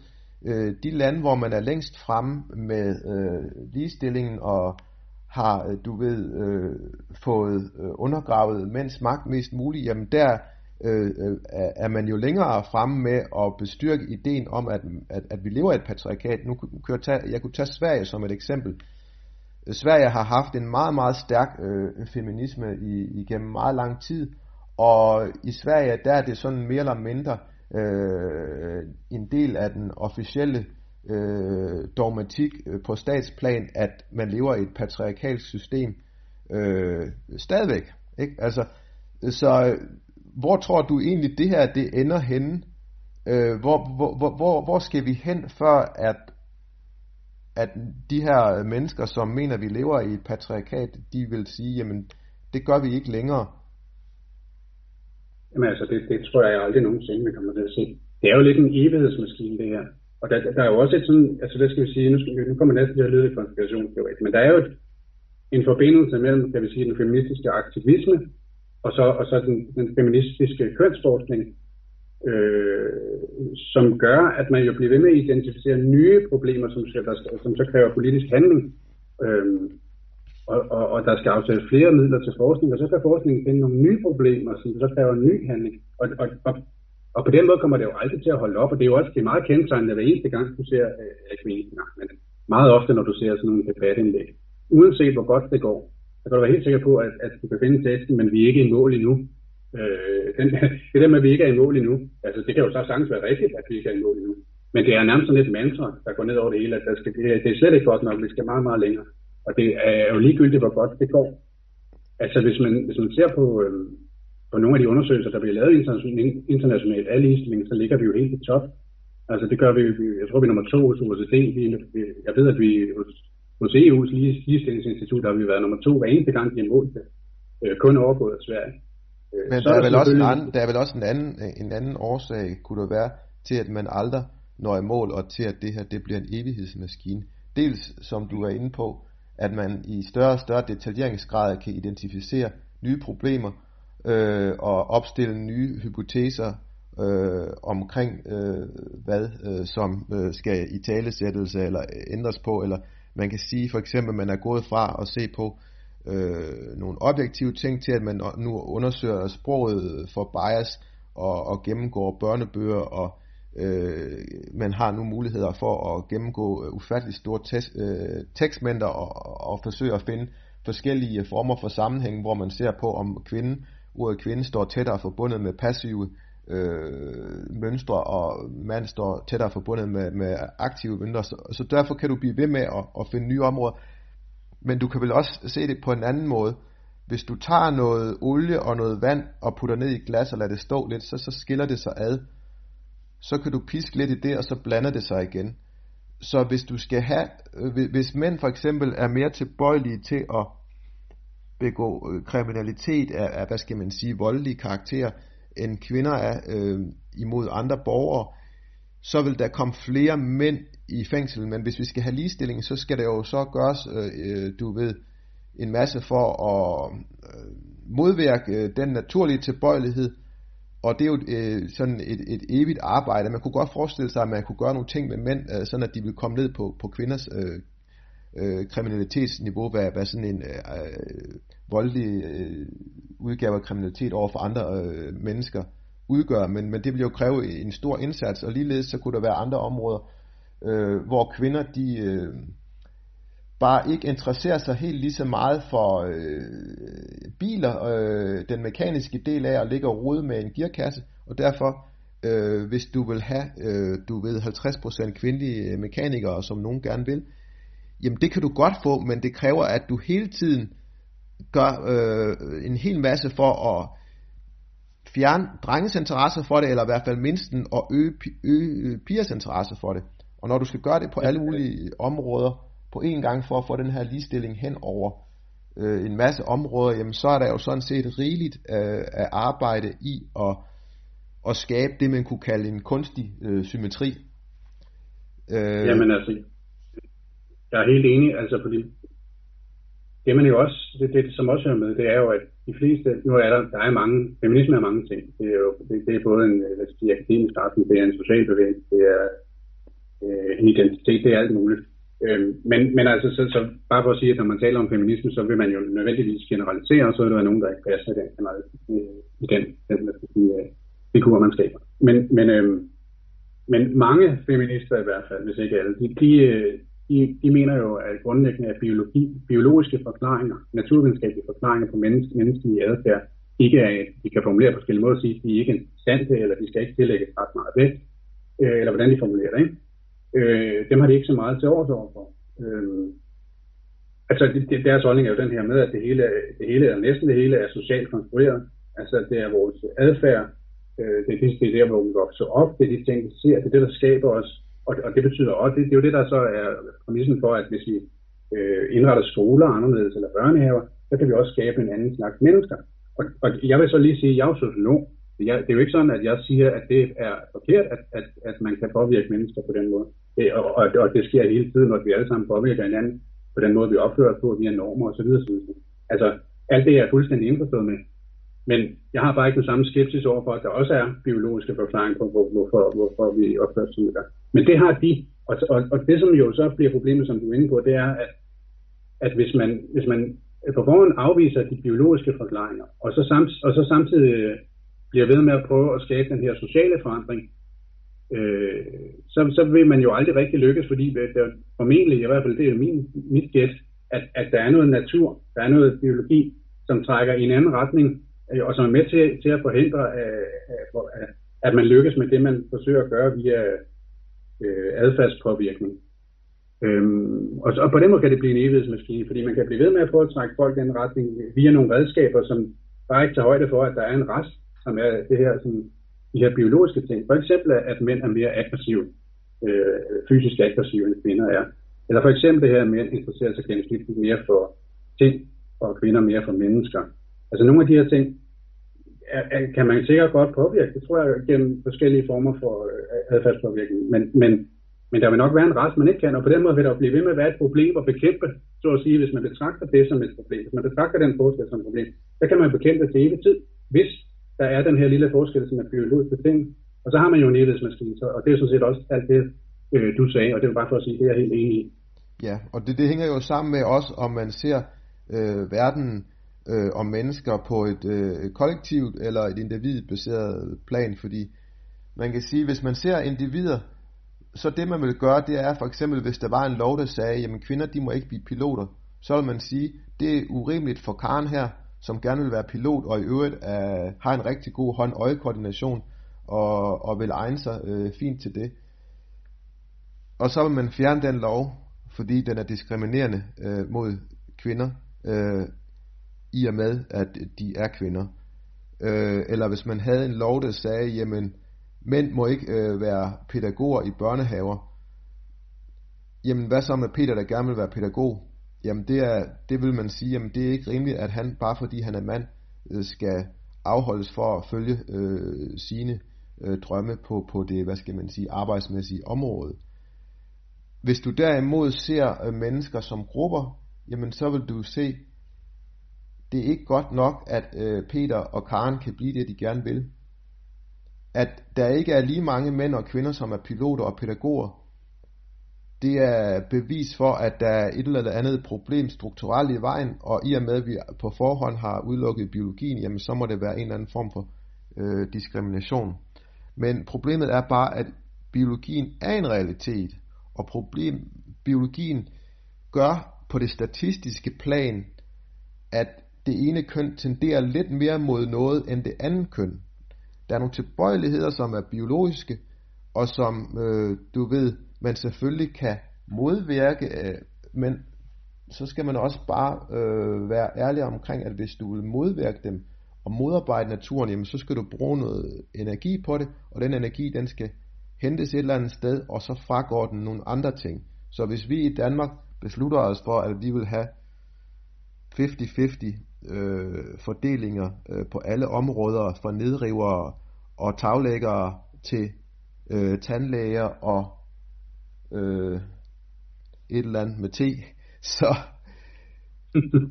øh, de lande, hvor man er længst fremme med øh, ligestillingen og har, øh, du ved, øh, fået øh, undergravet mænds magt mest muligt, jamen der øh, er man jo længere fremme med at bestyrke ideen om, at, at, at vi lever i et patriarkat. Nu kunne jeg tage, jeg kunne tage Sverige som et eksempel. Sverige har haft en meget, meget stærk øh, feminisme i, igennem meget lang tid, og i Sverige, der er det sådan mere eller mindre øh, en del af den officielle øh, dogmatik øh, på statsplan, at man lever i et patriarkalsk system øh, stadigvæk. Ikke? Altså, så hvor tror du egentlig, det her det ender henne? Øh, hvor, hvor, hvor, hvor skal vi hen, før at at de her mennesker, som mener, vi lever i et patriarkat, de vil sige, jamen, det gør vi ikke længere? Jamen altså, det, det tror jeg aldrig nogensinde, man kommer til at se. Det er jo lidt en evighedsmaskine, det her. Og der, der er jo også et sådan, altså det skal vi sige, nu, nu kommer næsten til at lyde i konspirationsteori, men der er jo en forbindelse mellem, kan vi sige, den feministiske aktivisme, og så, og så den, den feministiske kønsforskning, Øh, som gør, at man jo bliver ved med at identificere nye problemer, som, der, som så kræver politisk handling, øh, og, og, og der skal afsættes flere midler til forskning, og så kan forskningen finde nogle nye problemer, som så kræver en ny handling. Og, og, og, og på den måde kommer det jo aldrig til at holde op, og det er jo også det meget kendetegnende hver eneste gang, du ser, øh, ikke eneste gang, men meget ofte, når du ser sådan nogle debatindlæg. Uanset hvor godt det går, så kan du være helt sikker på, at, at du kan finde testen, men vi er ikke i mål endnu. Øh, den, det der med, at vi ikke er i mål endnu, altså det kan jo så sagtens være rigtigt, at vi ikke er i mål endnu, men det er nærmest sådan et mantra, der går ned over det hele, at der skal, det er slet ikke godt nok, vi skal meget, meget længere, og det er jo ligegyldigt, hvor godt det går. Altså hvis man, hvis man ser på, øh, på nogle af de undersøgelser, der bliver lavet internationalt af ligestilling, så ligger vi jo helt i top. Altså det gør vi, jeg tror vi er nummer to hos O E C D, jeg ved, at vi hos E U's ligestillingsinstitut, der har vi været nummer to hver eneste gang, de er målt det, øh, kun overgået af Sverige. Men der er, vel også en anden, der er vel også en anden, en anden årsag, kunne der være, til at man aldrig når i mål, og til at det her det bliver en evighedsmaskine. Dels, som du er inde på, at man i større og større detaljeringsgrad kan identificere nye problemer øh, og opstille nye hypoteser øh, omkring, øh, hvad øh, som øh, skal i talesættelse eller ændres på. Eller man kan sige for eksempel, at man er gået fra at se på Øh, nogle objektive ting til at man nu undersøger sproget for bias og, og gennemgår børnebøger, og øh, man har nu muligheder for at gennemgå ufatteligt store tes, øh, tekstmængder og, og forsøge at finde forskellige former for sammenhæng, hvor man ser på om kvinde, ordet kvinde står tættere forbundet med passive øh, mønstre, og mand står tættere forbundet med, med aktive mønstre, så, så derfor kan du blive ved med at, at finde nye områder. Men du kan vel også se det på en anden måde. Hvis du tager noget olie og noget vand og putter ned i et glas og lader det stå lidt, så, så skiller det sig ad. Så kan du piske lidt i det, og så blander det sig igen. Så hvis du skal have, hvis mænd for eksempel er mere tilbøjelige til at begå kriminalitet af, hvad skal man sige, voldelige karakterer, end kvinder er øh, imod andre borgere, så vil der komme flere mænd i fængsel. Men hvis vi skal have ligestilling, så skal det jo så gøres, øh, du ved, en masse for at øh, modvirke øh, den naturlige tilbøjelighed, og det er jo øh, sådan et, et evigt arbejde. Man kunne godt forestille sig, at man kunne gøre nogle ting med mænd, øh, sådan at de ville komme ned på, på kvinders øh, øh, kriminalitetsniveau, hvad, hvad sådan en øh, voldelig øh, udgave af kriminalitet over for andre øh, mennesker udgør, men, men det vil jo kræve en stor indsats, og ligeledes så kunne der være andre områder, øh, hvor kvinder, de øh, bare ikke interesserer sig helt lige så meget for øh, biler, øh, den mekaniske del af at ligge og rode med en gearkasse, og derfor, øh, hvis du vil have, øh, du ved, halvtreds procent kvindelige mekanikere, som nogen gerne vil, jamen det kan du godt få, men det kræver, at du hele tiden gør øh, en hel masse for at fjerne drenges interesse for det, eller i hvert fald mindsten, og øge, øge pigers interesse for det. Og når du skal gøre det på alle mulige områder på en gang for at få den her ligestilling hen over øh, en masse områder, jamen så er der jo sådan set rigeligt øh, at arbejde i at at skabe det, man kunne kalde en kunstig øh, symmetri? Øh... Jamen altså, jeg er helt enig, altså fordi det man jo også, det, det som også hører med, det er jo, at de fleste, nu er der, der er mange, feminisme er mange ting, det er jo, det, det er både en, lad os sige, akademisk retning, det er en social bevægelse, det er øh, en identitet, det er alt muligt. Øhm, men, men altså, så, så bare for at sige, at når man taler om feminisme, så vil man jo nødvendigvis generalisere, og så vil der være nogen, der ikke passer i den, i den, den lad os sige, øh, figur, man skaber. Men, men, øhm, men mange feminister i hvert fald, hvis ikke alle, de, de øh, De, de mener jo, at grundlæggende er biologi, biologiske forklaringer, naturvidenskabelige forklaringer på menneske, menneskelige adfærd, ikke er, de kan formulere på forskellige måder og sige, at de ikke er sande, eller de skal ikke tillægges ret meget vægt, øh, eller hvordan de formulerer det, ikke? Øh, dem har de ikke så meget til overs overfor. Øh, altså, det, deres holdning er jo den her med, at det hele, det hele eller næsten det hele er socialt konstrueret. Altså, det er vores adfærd, øh, det, det, det er der, hvor vi vokser op, det er de ting, vi ser, det er det, der skaber os. Og det betyder også, det, det er jo det, der så er præmissen for, at hvis vi øh, indretter skoler anderledes eller børnehaver, så kan vi også skabe en anden slags mennesker. Og, og jeg vil så lige sige, at jeg er sociolog. Jeg, det er jo ikke sådan, at jeg siger, at det er forkert, at, at, at man kan påvirke mennesker på den måde. Det, og, og, og det sker hele tiden, når vi alle sammen påvirker hinanden på den måde, vi opfører på, via normer osv. Altså, alt det er jeg fuldstændig indforstået med. Men jeg har bare ikke den samme skepsis overfor, at der også er biologiske forklaringer på, hvor, hvorfor, hvorfor vi opfører os sådan der. Men det har de, og, og, og det som jo så bliver problemet, som du er inde på, det er, at, at hvis man, hvis man på forhånd afviser de biologiske forklaringer, og så, samt, og så samtidig bliver ved med at prøve at skabe den her sociale forandring, øh, så, så vil man jo aldrig rigtig lykkes, fordi der, formentlig, i hvert fald det er min, mit gæt, at, at der er noget natur, der er noget biologi, som trækker i en anden retning, og som er med til, til at forhindre, at, at man lykkes med det, man forsøger at gøre via øh, adfærdspåvirkning. Øhm, og, så, og på den måde kan det blive en evighedsmaskine, fordi man kan blive ved med at prøve at trække folk i den retning via nogle redskaber, som bare ikke tager højde for, at der er en rest, som er det her, sådan, de her biologiske ting. For eksempel, at mænd er mere aggressive, øh, fysisk aggressive, end kvinder er. Eller for eksempel det her, at mænd interesserer sig gennemsnitligt mere for ting, og kvinder mere for mennesker. Altså nogle af de her ting er, er, kan man sikkert godt påvirke, det tror jeg, gennem forskellige former for adfærdspåvirkning. Men, men, men der vil nok være en rest, man ikke kan, og på den måde vil der blive ved med at være et problem at bekæmpe, så at sige, hvis man betragter det som et problem. Hvis man betragter den forskel som et problem, så kan man bekæmpe det til evig tid, hvis der er den her lille forskel, som er biologisk betinget. Og så har man jo en evighedsmaskine, og det er sådan set også alt det, øh, du sagde, og det er bare for at sige, det er jeg helt enig i. Ja, og det, det hænger jo sammen med også, om man ser øh, verden... Øh, om mennesker på et øh, kollektivt eller et individbaseret plan, fordi man kan sige, hvis man ser individer, så det man vil gøre, det er for eksempel, hvis der var en lov, der sagde, jamen kvinder, de må ikke blive piloter, så vil man sige, det er urimeligt for Karen her, som gerne vil være pilot, og i øvrigt er, har en rigtig god hånd-øje-koordination, og, og vil egne sig øh, fint til det. Og så vil man fjerne den lov, fordi den er diskriminerende øh, mod kvinder, øh, i og med, at de er kvinder. Øh, eller hvis man havde en lov, der sagde, jamen, mænd må ikke øh, være pædagoger i børnehaver. Jamen, hvad så med Peter, der gerne vil være pædagog? Jamen, det, er, det vil man sige, jamen, det er ikke rimeligt, at han, bare fordi han er mand, øh, skal afholdes for at følge øh, sine øh, drømme på, på det, hvad skal man sige, arbejdsmæssige område. Hvis du derimod ser øh, mennesker som grupper, jamen, så vil du se, det er ikke godt nok, at øh, Peter og Karen kan blive det, de gerne vil. At der ikke er lige mange mænd og kvinder, som er piloter og pædagoger, det er bevis for, at der er et eller andet problem strukturelt i vejen, og i og med, at vi på forhånd har udelukket biologien, jamen så må det være en eller anden form for øh, diskrimination. Men problemet er bare, at biologien er en realitet, og problem, biologien gør på det statistiske plan, at det ene køn tenderer lidt mere mod noget end det andet køn. Der er nogle tilbøjeligheder, som er biologiske, og som, øh, du ved, man selvfølgelig kan modvirke, øh, men så skal man også bare øh, være ærlig omkring, at hvis du vil modvirke dem og modarbejde naturen, jamen, så skal du bruge noget energi på det, og den energi, den skal hentes et eller andet sted, og så fragår den nogle andre ting. Så hvis vi i Danmark beslutter os for, at vi vil have halvtreds halvtreds øh, fordelinger øh, på alle områder for nedrivere og taglæggere til øh, tandlæger og øh, et eller andet med te, så,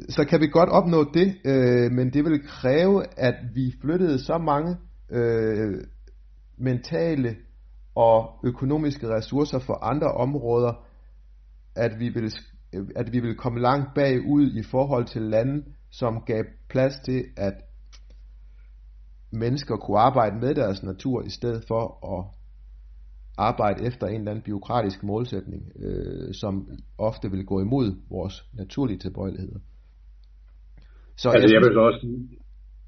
så kan vi godt opnå det, øh, men det vil kræve, at vi flyttede så mange øh, mentale og økonomiske ressourcer for andre områder, at vi vil at vi vil komme langt bagud i forhold til lande, som gav plads til, at mennesker kunne arbejde med deres natur, i stedet for at arbejde efter en eller anden bureaukratisk målsætning, øh, som ofte vil gå imod vores naturlige tilbøjeligheder. Så altså, jeg vil så også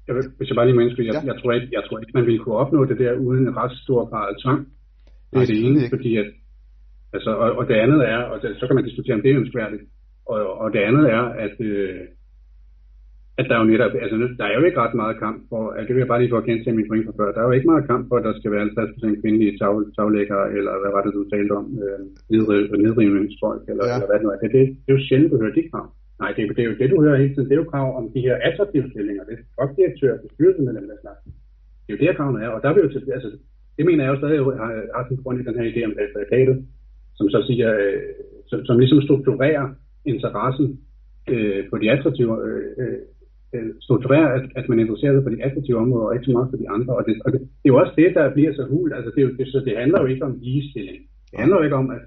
jeg vil, hvis jeg bare lige må indskylde, jeg, ja. jeg, tror ikke, jeg tror ikke, man ville kunne opnå det der uden en ret stor grad af tvang. Det er det ene, fordi at altså, og, og det andet er, og det, så kan man diskutere, om det er ønskværdigt, og, og det andet er, at, øh, at der, er jo netop, altså, der er jo ikke ret meget kamp for, at det vil jeg bare lige få at kende til min point fra før, der er jo ikke meget kamp for, at der skal være halvtreds procent kvindelige tag, taglæggere, eller hvad var det, du talte om, øh, nedrivningsfolk, eller, ja. eller hvad det nu er. Det, det, det er jo sjældent, du hører de krav. Nej, det, det er jo det, du hører hele tiden, det er jo krav om de her attraktive stillinger, det er topdirektører, bestyrelsesmedlemmer, der slags. Det er jo det her kraven er, og der vil jo til, altså, det mener jeg jo stadig, har, har sin grund i den her idé om patriarkatet, som så siger, øh, som, som ligesom strukturerer interessen øh, på de attraktive, øh, øh, strukturerer, at, at man interesserer sig på de attraktive områder, og ikke så meget for de andre. Og det, og det, det er jo også det, der bliver så hult. Altså, det, det, så det handler jo ikke om ligestilling. Det handler jo ikke om, at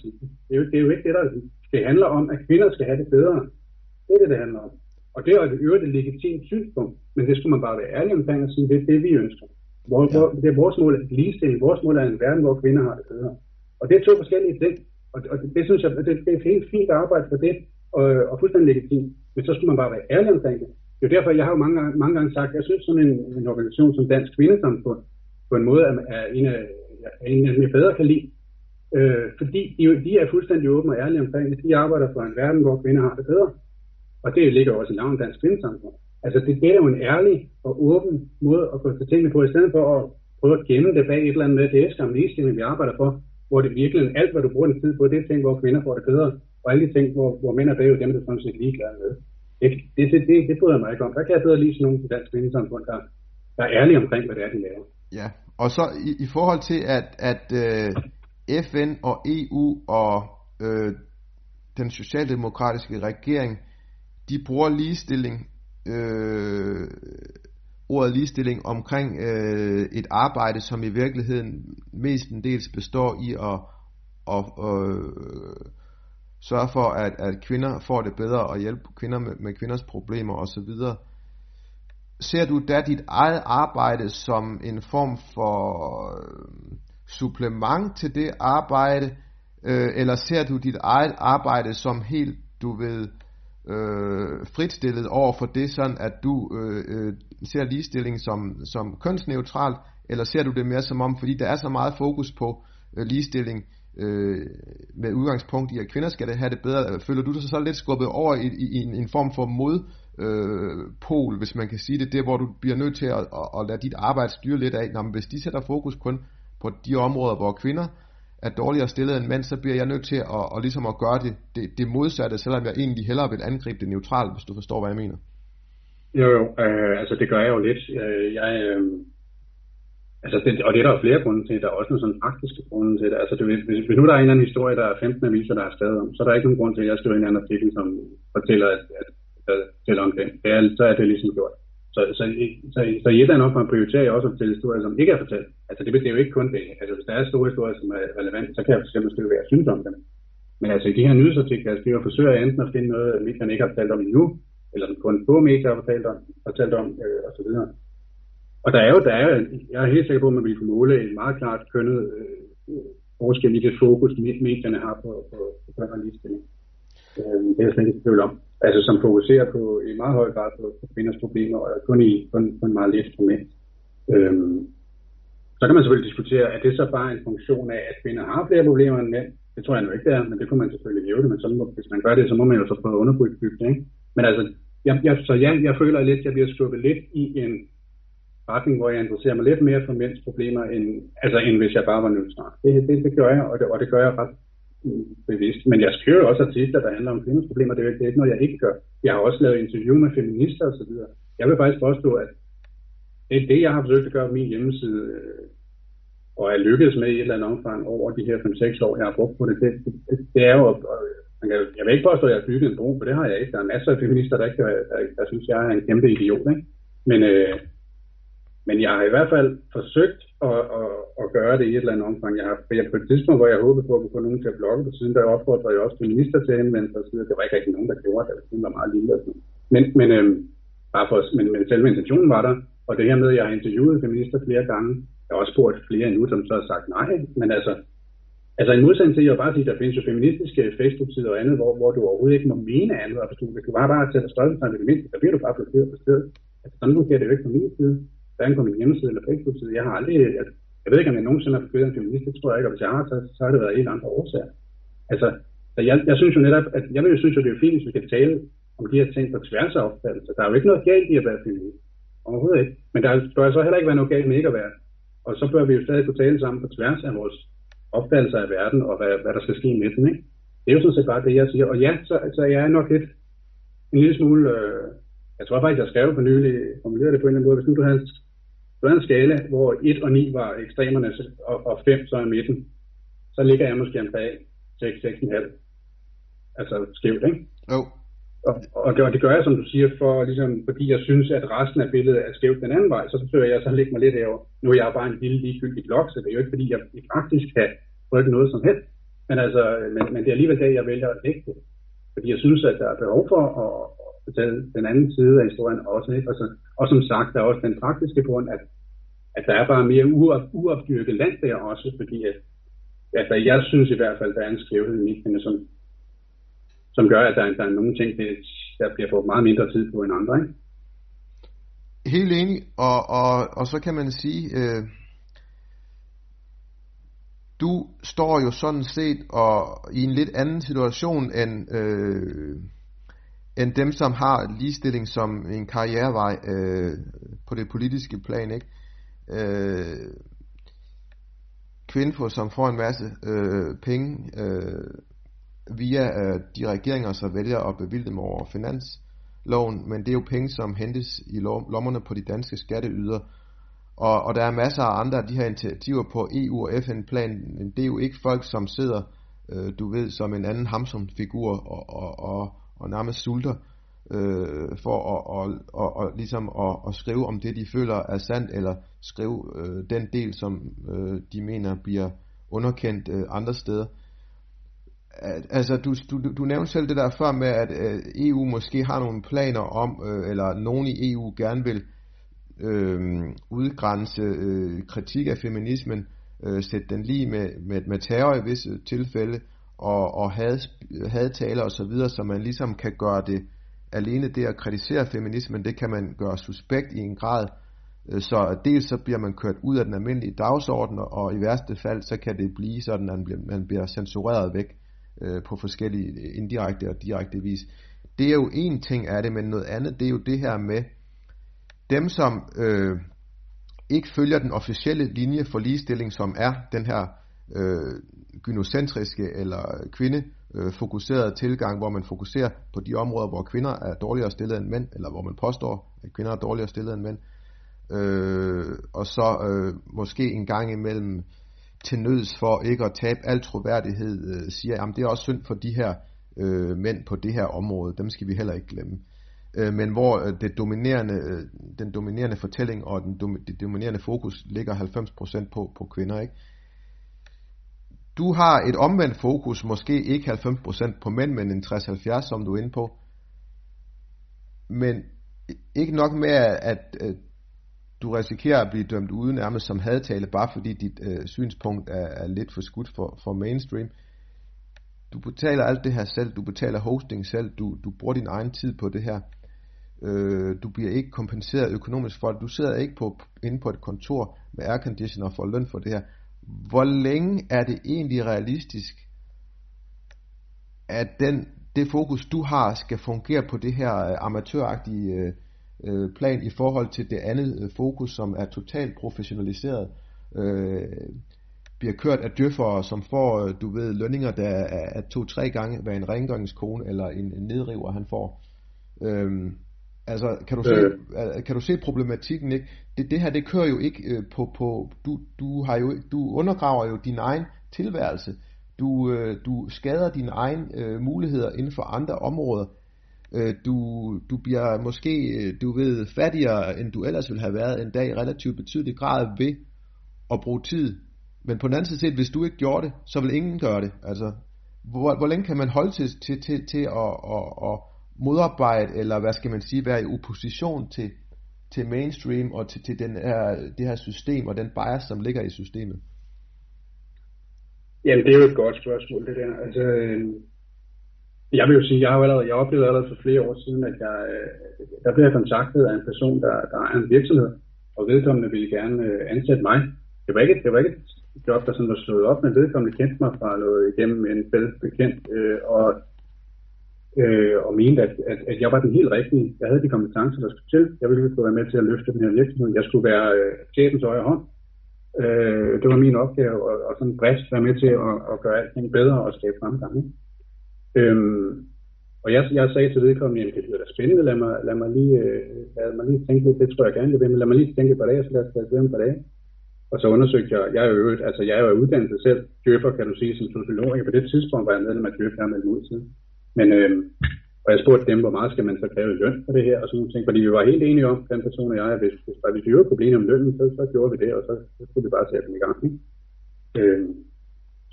det er jo, det er jo ikke det, der det handler om, at kvinder skal have det bedre. Det er det, det handler om. Og det er jo et øvrigt legitimt synspunkt, men det skulle man bare være ærlig omkring og sige, det er det, vi ønsker. Hvor, ja. hvor, det er vores mål at ligestilling. Vores mål er en verden, hvor kvinder har det bedre. Og det er to forskellige ting. Og det, og det synes jeg, det, det er helt fint at arbejde for det, og, og fuldstændig legitimt. Men så skulle man bare være ærlig omkring det. Det er jo derfor, jeg har jo mange, mange gange sagt, at jeg synes sådan en, en organisation som Dansk Kvindesamfund, på en måde er en af, en af mine bedre kan lide. Øh, fordi de, de er fuldstændig åbne og ærlige omkring det. De arbejder for en verden, hvor kvinder har det bedre. Og det ligger også i navnet Dansk Kvindesamfund. Altså det, det er jo en ærlig og åben måde at gå til tingene på, i stedet for at prøve at gemme det bag et eller andet med, det er skam ligestilling, vi arbejder for. Hvor det virkelig alt, hvad du bruger din tid på, det er ting, hvor kvinder får det bedre, og alle de ting, hvor, hvor mænd er bedre, dem, der sådan set ligeglade med. Det, det, det, det, det bryder jeg mig ikke om. Der kan jeg bedre lige sådan nogle Dansk Kvindesamfund, der, der er ærlige omkring, hvad det er, de laver. Ja, og så i, i forhold til, at, at øh, F N og E U og øh, den socialdemokratiske regering, de bruger ligestilling, øh, ordet ligestilling omkring øh, et arbejde, som i virkeligheden mestendels består i at, at, at, at sørge for, at, at kvinder får det bedre og hjælpe kvinder med, med kvinders problemer osv. Ser du da dit eget arbejde som en form for øh, supplement til det arbejde, øh, eller ser du dit eget arbejde som helt, du ved, Øh, fritstillet over for det, sådan at du øh, øh, ser ligestilling som, som kønsneutralt, eller ser du det mere som om, fordi der er så meget fokus på øh, ligestilling øh, med udgangspunkt i, at kvinder skal have det bedre, føler du dig så lidt skubbet over i, i, i en form for modpol, øh, hvis man kan sige det, der hvor du bliver nødt til at, at, at lade dit arbejde styre lidt af, nå, men hvis de sætter fokus kun på de områder, hvor kvinder er dårligere stillet end mænd, så bliver jeg nødt til at, at, at, ligesom at gøre det, det, det modsatte, selvom jeg egentlig hellere vil angribe det neutralt, hvis du forstår, hvad jeg mener. Jo, jo, øh, altså det gør jeg jo lidt. Øh, jeg, øh, altså det, og det er der flere grunde til, der er også nogle sådan praktiske grunde til det. Altså det, hvis, hvis nu der er en eller anden historie, der er femten aviser, der er skrevet om, så er der ikke nogen grund til, at jeg skriver en anden artikel, som fortæller at, at, at, at om det. det er, så er det ligesom gjort. Så, så, så, så i et eller andet opmærk prioriterer jeg også at fortælle historier, som ikke er fortalt. Altså det betyder jo ikke kun det. Altså hvis der er store historier, som er relevante, så kan jeg for eksempel skrive, hvad jeg synes om dem. Men altså i de her nyhedsartikler, jeg skriver, forsøger jeg enten at finde noget, medierne ikke har fortalt om endnu, eller som kun få medier har fortalt om, fortalt om øh, osv. Og der er jo, der er, jeg er helt sikker på, at man vil kunne måle et meget klart kønnet øh, forskel i det fokus, medierne har på, på, på køn og ligestilling. Øh, det er jeg slet ikke tvivl om. Altså som fokuserer på i meget høj grad på, på kvinders problemer, og kun i kun, kun meget lidt instrument. Øhm, så kan man selvfølgelig diskutere, at det så bare en funktion af, at kvinder har flere problemer end mænd? Det tror jeg nu ikke, det er, men det kunne man selvfølgelig hæve det, men så må, hvis man gør det, så må man jo så prøve at underbygge det, ikke? Men altså, jeg, jeg, så jeg, jeg føler lidt, at jeg bliver skubbet lidt i en retning, hvor jeg interesserer mig lidt mere for mænds problemer, end, altså, end hvis jeg bare var nødsnak. Det, det, det gør jeg, og det, og det gør jeg ret bevidst. Men jeg skriver jo også artikler, der handler om kvinders problemer. Det er jo ikke, det er ikke noget, jeg ikke gør. Jeg har også lavet interview med feminister og så videre. Jeg vil faktisk påstå, at det er det, jeg har forsøgt at gøre på min hjemmeside, og er lykkedes med i et eller andet omfang over de her fem seks år, jeg har brugt på det, det, det, det er jo, man kan, jeg vil ikke påstå, at jeg har bygget en bro, for det har jeg ikke. Der er masser af feminister, der ikke, der, der, der synes, jeg er en kæmpe idiot, ikke? Men, øh, men jeg har i hvert fald forsøgt at, at, at gøre det i et eller andet omfang. Jeg har jeg på et tidspunkt, hvor jeg håbede på at få nogen til at blogge på siden, der opfordrede jeg også feminister til at henvende sig, så det var ikke rigtig nogen, der gjorde det, det var meget lille. Men, men, øh, bare for, men, men selve intentionen var der, og det her med, at jeg har interviewet feminister flere gange, jeg har også spurgt flere endnu, som så har sagt nej, men altså, altså i modsætning til, jeg vil bare sige, der findes jo feministiske Facebook-sider og andet, hvor, hvor du overhovedet ikke må mene andet, og hvis du bare bare sætter stolthed til feminister, så bliver du bare blokeret på stedet. Altså sådan fungerer det jo ikke på min side, hverken på min hjemmeside eller Facebook-side. Jeg har aldrig, jeg, jeg ved ikke, om jeg nogensinde har blokeret en feminist, det tror jeg ikke, og hvis jeg har, så, så har det været helt andre årsager. Altså, jeg, jeg synes jo netop, at jeg vil jo synes, at det er fint, hvis vi kan tale om de her ting på tværs af opfattelser. Der er jo ikke noget galt i at være feminist. Overhovedet ikke. Men der bør så heller ikke være noget galt med ikke at være. Og så bør vi jo stadig kunne tale sammen på tværs af vores opfattelser af verden, og hvad, hvad der skal ske med den, ikke? Det er jo sådan set bare det, jeg siger. Og ja, så altså, jeg er nok lidt en lille smule... Øh, jeg tror faktisk, jeg skrev for nylig, formulerede det på en eller anden måde, hvis nu du havde, du havde en skala, hvor et og ni var ekstremerne, og, og fem så er midten, så ligger jeg måske omkring seks, seks komma fem. Altså skævt, ikke? Jo. Oh. Og, og, det, og det gør jeg, som du siger, for, ligesom, fordi jeg synes, at resten af billedet er skævt den anden vej, så forsøger jeg så at lægge mig lidt herovre. Nu er jeg bare en lille ligegyldig blog, så det er jo ikke, fordi jeg faktisk kan rykke noget som helst. Men, altså, men, men det er alligevel det, jeg vælger at lægge det. Fordi jeg synes, at der er behov for at fortælle den anden side af historien også. Ikke? Og, så, og som sagt, der er også den praktiske grund, at, at der er bare mere uop, uopdyrket land der også, fordi at, at der, jeg synes i hvert fald, der er en skævhed i midten, som som gør, at der er, der er nogle ting, der bliver brugt meget mindre tid på end andre, ikke? Helt enig, og, og, og så kan man sige, øh, du står jo sådan set og i en lidt anden situation, end, øh, end dem, som har ligestilling som en karrierevej øh, på det politiske plan, ikke? Øh, Kvinfo, som får en masse øh, penge, øh, via øh, de regeringer, så vælger at bevilge dem over finansloven, men det er jo penge, som hentes i lommerne på de danske skatteyder, og, og der er masser af andre af de her initiativer på E U og F N-plan, men det er jo ikke folk, som sidder, øh, du ved, som en anden Hamsun-figur og, og, og, og nærmest sulter øh, for at og, og, og, ligesom at, at skrive om det, de føler er sandt, eller skrive øh, den del, som øh, de mener bliver underkendt øh, andre steder. Altså du, du, du nævnte selv det der før med at øh, E U måske har nogle planer om øh, eller nogen i E U gerne vil øh, udgrænse øh, kritik af feminismen, øh, sætte den lige med, med, med terror i visse tilfælde og, og had, hadtaler og så videre, så man ligesom kan gøre det alene det at kritisere feminismen, det kan man gøre suspekt i en grad, øh, så dels så bliver man kørt ud af den almindelige dagsorden, og i værste fald så kan det blive sådan at man bliver censureret væk på forskellige indirekte og direkte vis. Det er jo en ting af det, men noget andet, det er jo det her med dem, som øh, ikke følger den officielle linje for ligestilling, som er den her øh, gynocentriske eller kvindefokuserede tilgang, hvor man fokuserer på de områder, hvor kvinder er dårligere stillet end mænd, eller hvor man påstår, at kvinder er dårligere stillet end mænd, øh, og så øh, måske en gang imellem til nøds for ikke at tabe al troværdighed, øh, siger, jamen det er også synd for de her øh, mænd på det her område, dem skal vi heller ikke glemme. Øh, men hvor øh, det dominerende, øh, den dominerende fortælling og den dom, det dominerende fokus ligger halvfems procent på, på kvinder, ikke? Du har et omvendt fokus, måske ikke halvfems procent på mænd, men en tres til halvfjerds, som du er inde på. Men ikke nok med, at øh, du risikerer at blive dømt ude nærmest som hadtale, bare fordi dit øh, synspunkt er, er lidt for skudt for, for mainstream. Du betaler alt det her selv, du betaler hosting selv, du, du bruger din egen tid på det her. Øh, du bliver ikke kompenseret økonomisk for det, du sidder ikke på, inde på et kontor med airconditioner for løn for det her. Hvor længe er det egentlig realistisk, at den, det fokus du har skal fungere på det her øh, amatøragtige øh, plan i forhold til det andet fokus, som er totalt professionaliseret, øh, bliver kørt af djøffere, som får, du ved, lønninger, der er to-tre gange, hvad en rengøringskone eller en nedriver han får. Øh, Altså, kan du se, øh. kan du se problematikken, ikke? Det, det her, det kører jo ikke øh, på, på du, du, har jo, du undergraver jo din egen tilværelse. Du, øh, du skader dine egne øh, muligheder inden for andre områder. Øh, du, du bliver måske, du ved, fattigere, end du ellers ville have været en dag i relativt betydelig grad ved at bruge tid. Men på den anden side set, hvis du ikke gjorde det, så vil ingen gøre det. Altså, hvor, hvor længe kan man holde til, til, til, til at... at, at modarbejde, eller hvad skal man sige, være i opposition til, til mainstream og til, til den her, det her system og den bias, som ligger i systemet? Jamen, det er jo et godt spørgsmål, det der. Altså, jeg vil jo sige, jeg har allerede, jeg oplevede allerede for flere år siden, at jeg, der blev jeg kontaktet af en person, der, der er en virksomhed, og vedkommende ville gerne ansætte mig. Det var ikke, det var ikke et job, der sådan var slået op, men vedkommende kendte mig fra noget igennem en fælles bekendt, og og mente, at, at, at jeg var den helt rigtige. Jeg havde de kompetencer, der skulle til. Jeg ville være med til at løfte den her virksomhed. Jeg skulle være øh, chefens højre hånd. Øh, det var min opgave, og, og sådan bredt være med til at, at gøre alting bedre og skabe fremgang. Øhm, og jeg, jeg sagde til vedkommende, at det lyder da spændende. Lad mig, lad, mig lige, lad mig lige tænke lidt. Det tror jeg gerne, det vil. Men lad mig lige tænke et par dage, så lad os tage et par dage. Og så undersøgte jeg, jeg er jo øvrigt, altså jeg er jo uddannet selv. DJØF'er, kan du sige, som sociolog. På det tidspunkt var jeg medlem af DJØF her med en uge siden. Men, øh, og jeg spurgte dem, hvor meget skal man så kræve løn for det her, og sådan nogle ting, fordi vi var helt enige om, den person og jeg, at hvis, hvis vi gjorde problemer om lønnen, så, så gjorde vi det, og så, så skulle vi bare sætte dem i gang. Øh,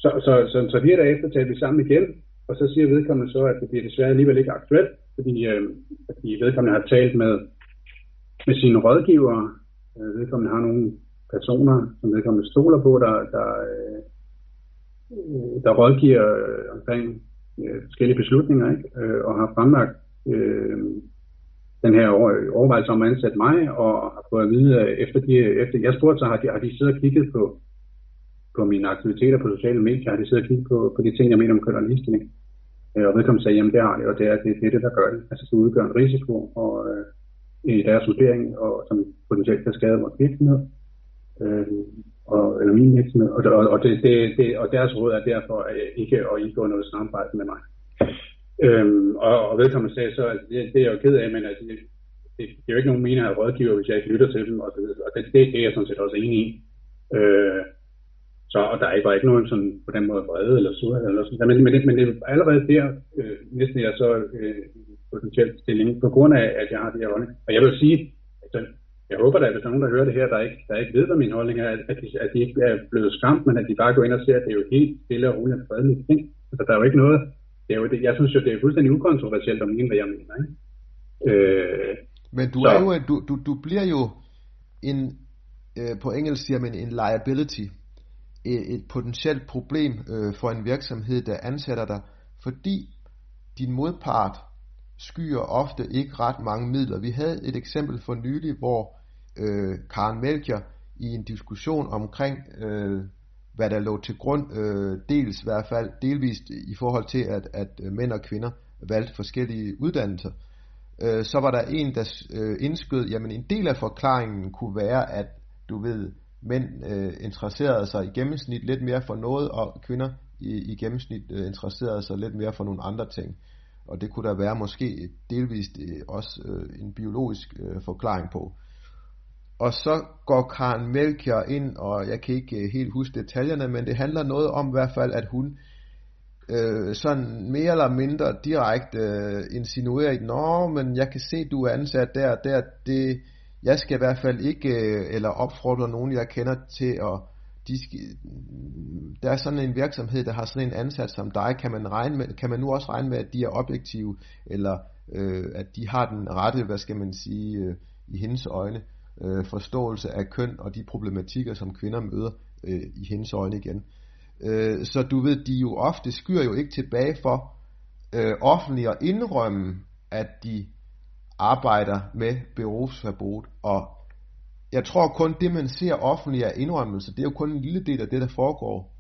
så, så, så, så fire dage efter talte vi sammen igen, og så siger vedkommende så, at det bliver desværre alligevel ikke aktuelt, fordi, øh, fordi vedkommende har talt med, med sine rådgivere, øh, vedkommende har nogle personer, som vedkommende stoler på, der, der, øh, der rådgiver øh, omkring forskellige beslutninger, ikke? Øh, og har fremlagt øh, den her overvejelse om at ansætte mig, og har fået at vide, efter, de, efter jeg spurgte, så har de, har de siddet og kigget på, på mine aktiviteter på sociale medier, har de siddet og kigget på, på de ting, jeg mener om køn og ligestilling. Øh, og vedkommende sagde, jamen det har det, og det er det, det, det der gør det. Altså det udgør en risiko og, øh, i deres vurdering, og, som potentielt kan skade vores virksomhed, øh, og, eller min virksomhed, og, og, det, det, det, og deres råd er derfor ikke at indgå noget samarbejde med mig. Øhm, og, og vedkommende sagde så, at det, det er jeg jo ked af, men at det, det, det er jo ikke nogen mening af rådgiver, hvis jeg ikke lytter til dem, og det, og det, det er jeg sådan set også enig i. Øh, så, og der var ikke nogen sådan, på den måde vrede eller surhed eller sådan noget, men, men det er allerede der, øh, næsten jeg så øh, potentielt stilling, på grund af, at jeg har det her holdning. Og jeg vil sige, at jeg håber da, at hvis der er nogen, der hører det her, der ikke, der ikke ved, hvad min holdning er, at de, at de ikke er blevet skræmt, men at de bare går ind og ser, at det er jo helt stille og roligt og fredelige ting. Altså, der er jo ikke noget. Det er jo, det, jeg synes jo, det er fuldstændig ukontroversielt om mine, hvad jeg mener. Ikke? Øh, men du, er jo, du, du, du bliver jo en, øh, på engelsk siger man en liability, et, et potentielt problem øh, for en virksomhed, der ansætter dig, fordi din modpart skyer ofte ikke ret mange midler. Vi havde et eksempel for nylig, hvor Øh, Karen Melchior i en diskussion omkring øh, hvad der lå til grund øh, dels i hvert fald delvist i forhold til at, at mænd og kvinder valgte forskellige uddannelser, øh, så var der en der øh, indskød, jamen en del af forklaringen kunne være at du ved mænd øh, interesserede sig i gennemsnit lidt mere for noget, og kvinder i, i gennemsnit øh, interesserede sig lidt mere for nogle andre ting, og det kunne der være måske delvist øh, også øh, en biologisk øh, forklaring på. Og så går Karen Melchior ind, og jeg kan ikke helt huske detaljerne, men det handler noget om i hvert fald, at hun øh, sådan mere eller mindre direkte øh, insinuerer i, nå, men jeg kan se, du er ansat der og der, det, jeg skal i hvert fald ikke, øh, eller opfordre nogen, jeg kender til, og de skal, der er sådan en virksomhed, der har sådan en ansat som dig, kan man, regne med, kan man nu også regne med, at de er objektive, eller øh, at de har den rette, hvad skal man sige, øh, i hendes øjne, Øh, forståelse af køn og de problematikker som kvinder møder øh, i hendes øjne igen, øh, så du ved, de jo ofte skyr jo ikke tilbage for øh, offentligt at indrømme at de arbejder med berufsverbot, og jeg tror kun det man ser offentligt af indrømmelse, det er jo kun en lille del af det der foregår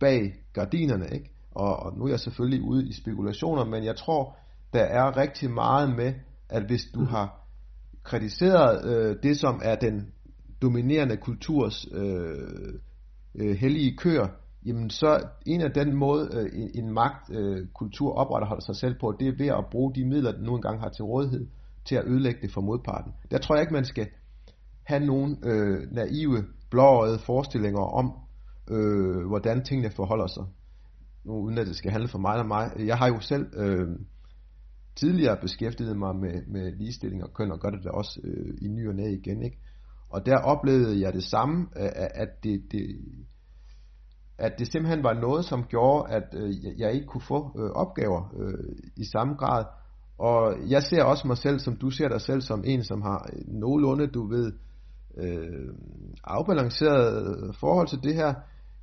bag gardinerne, ikke? Og, og nu er jeg selvfølgelig ude i spekulationer, men jeg tror der er rigtig meget med at hvis du har kritiseret øh, det som er den dominerende kulturs øh, øh, hellige køer, jamen så en af den måde øh, en, en magtkultur øh, opretholder sig selv på, det er ved at bruge de midler den nu engang har til rådighed til at ødelægge det for modparten. Der tror jeg ikke, man skal have nogen øh, naive, blåøjede forestillinger om, øh, hvordan tingene forholder sig. Nu, uden at det skal handle for mig eller mig. Jeg har jo selv øh, tidligere beskæftiget mig med, med ligestilling og køn, og gør det da også øh, i ny og næ igen, ikke? Og der oplevede jeg det samme, at det, det, at det simpelthen var noget, som gjorde, at jeg ikke kunne få opgaver i samme grad. Og jeg ser også mig selv, som du ser dig selv, som en, som har nogenlunde, du ved, afbalanceret forhold til det her.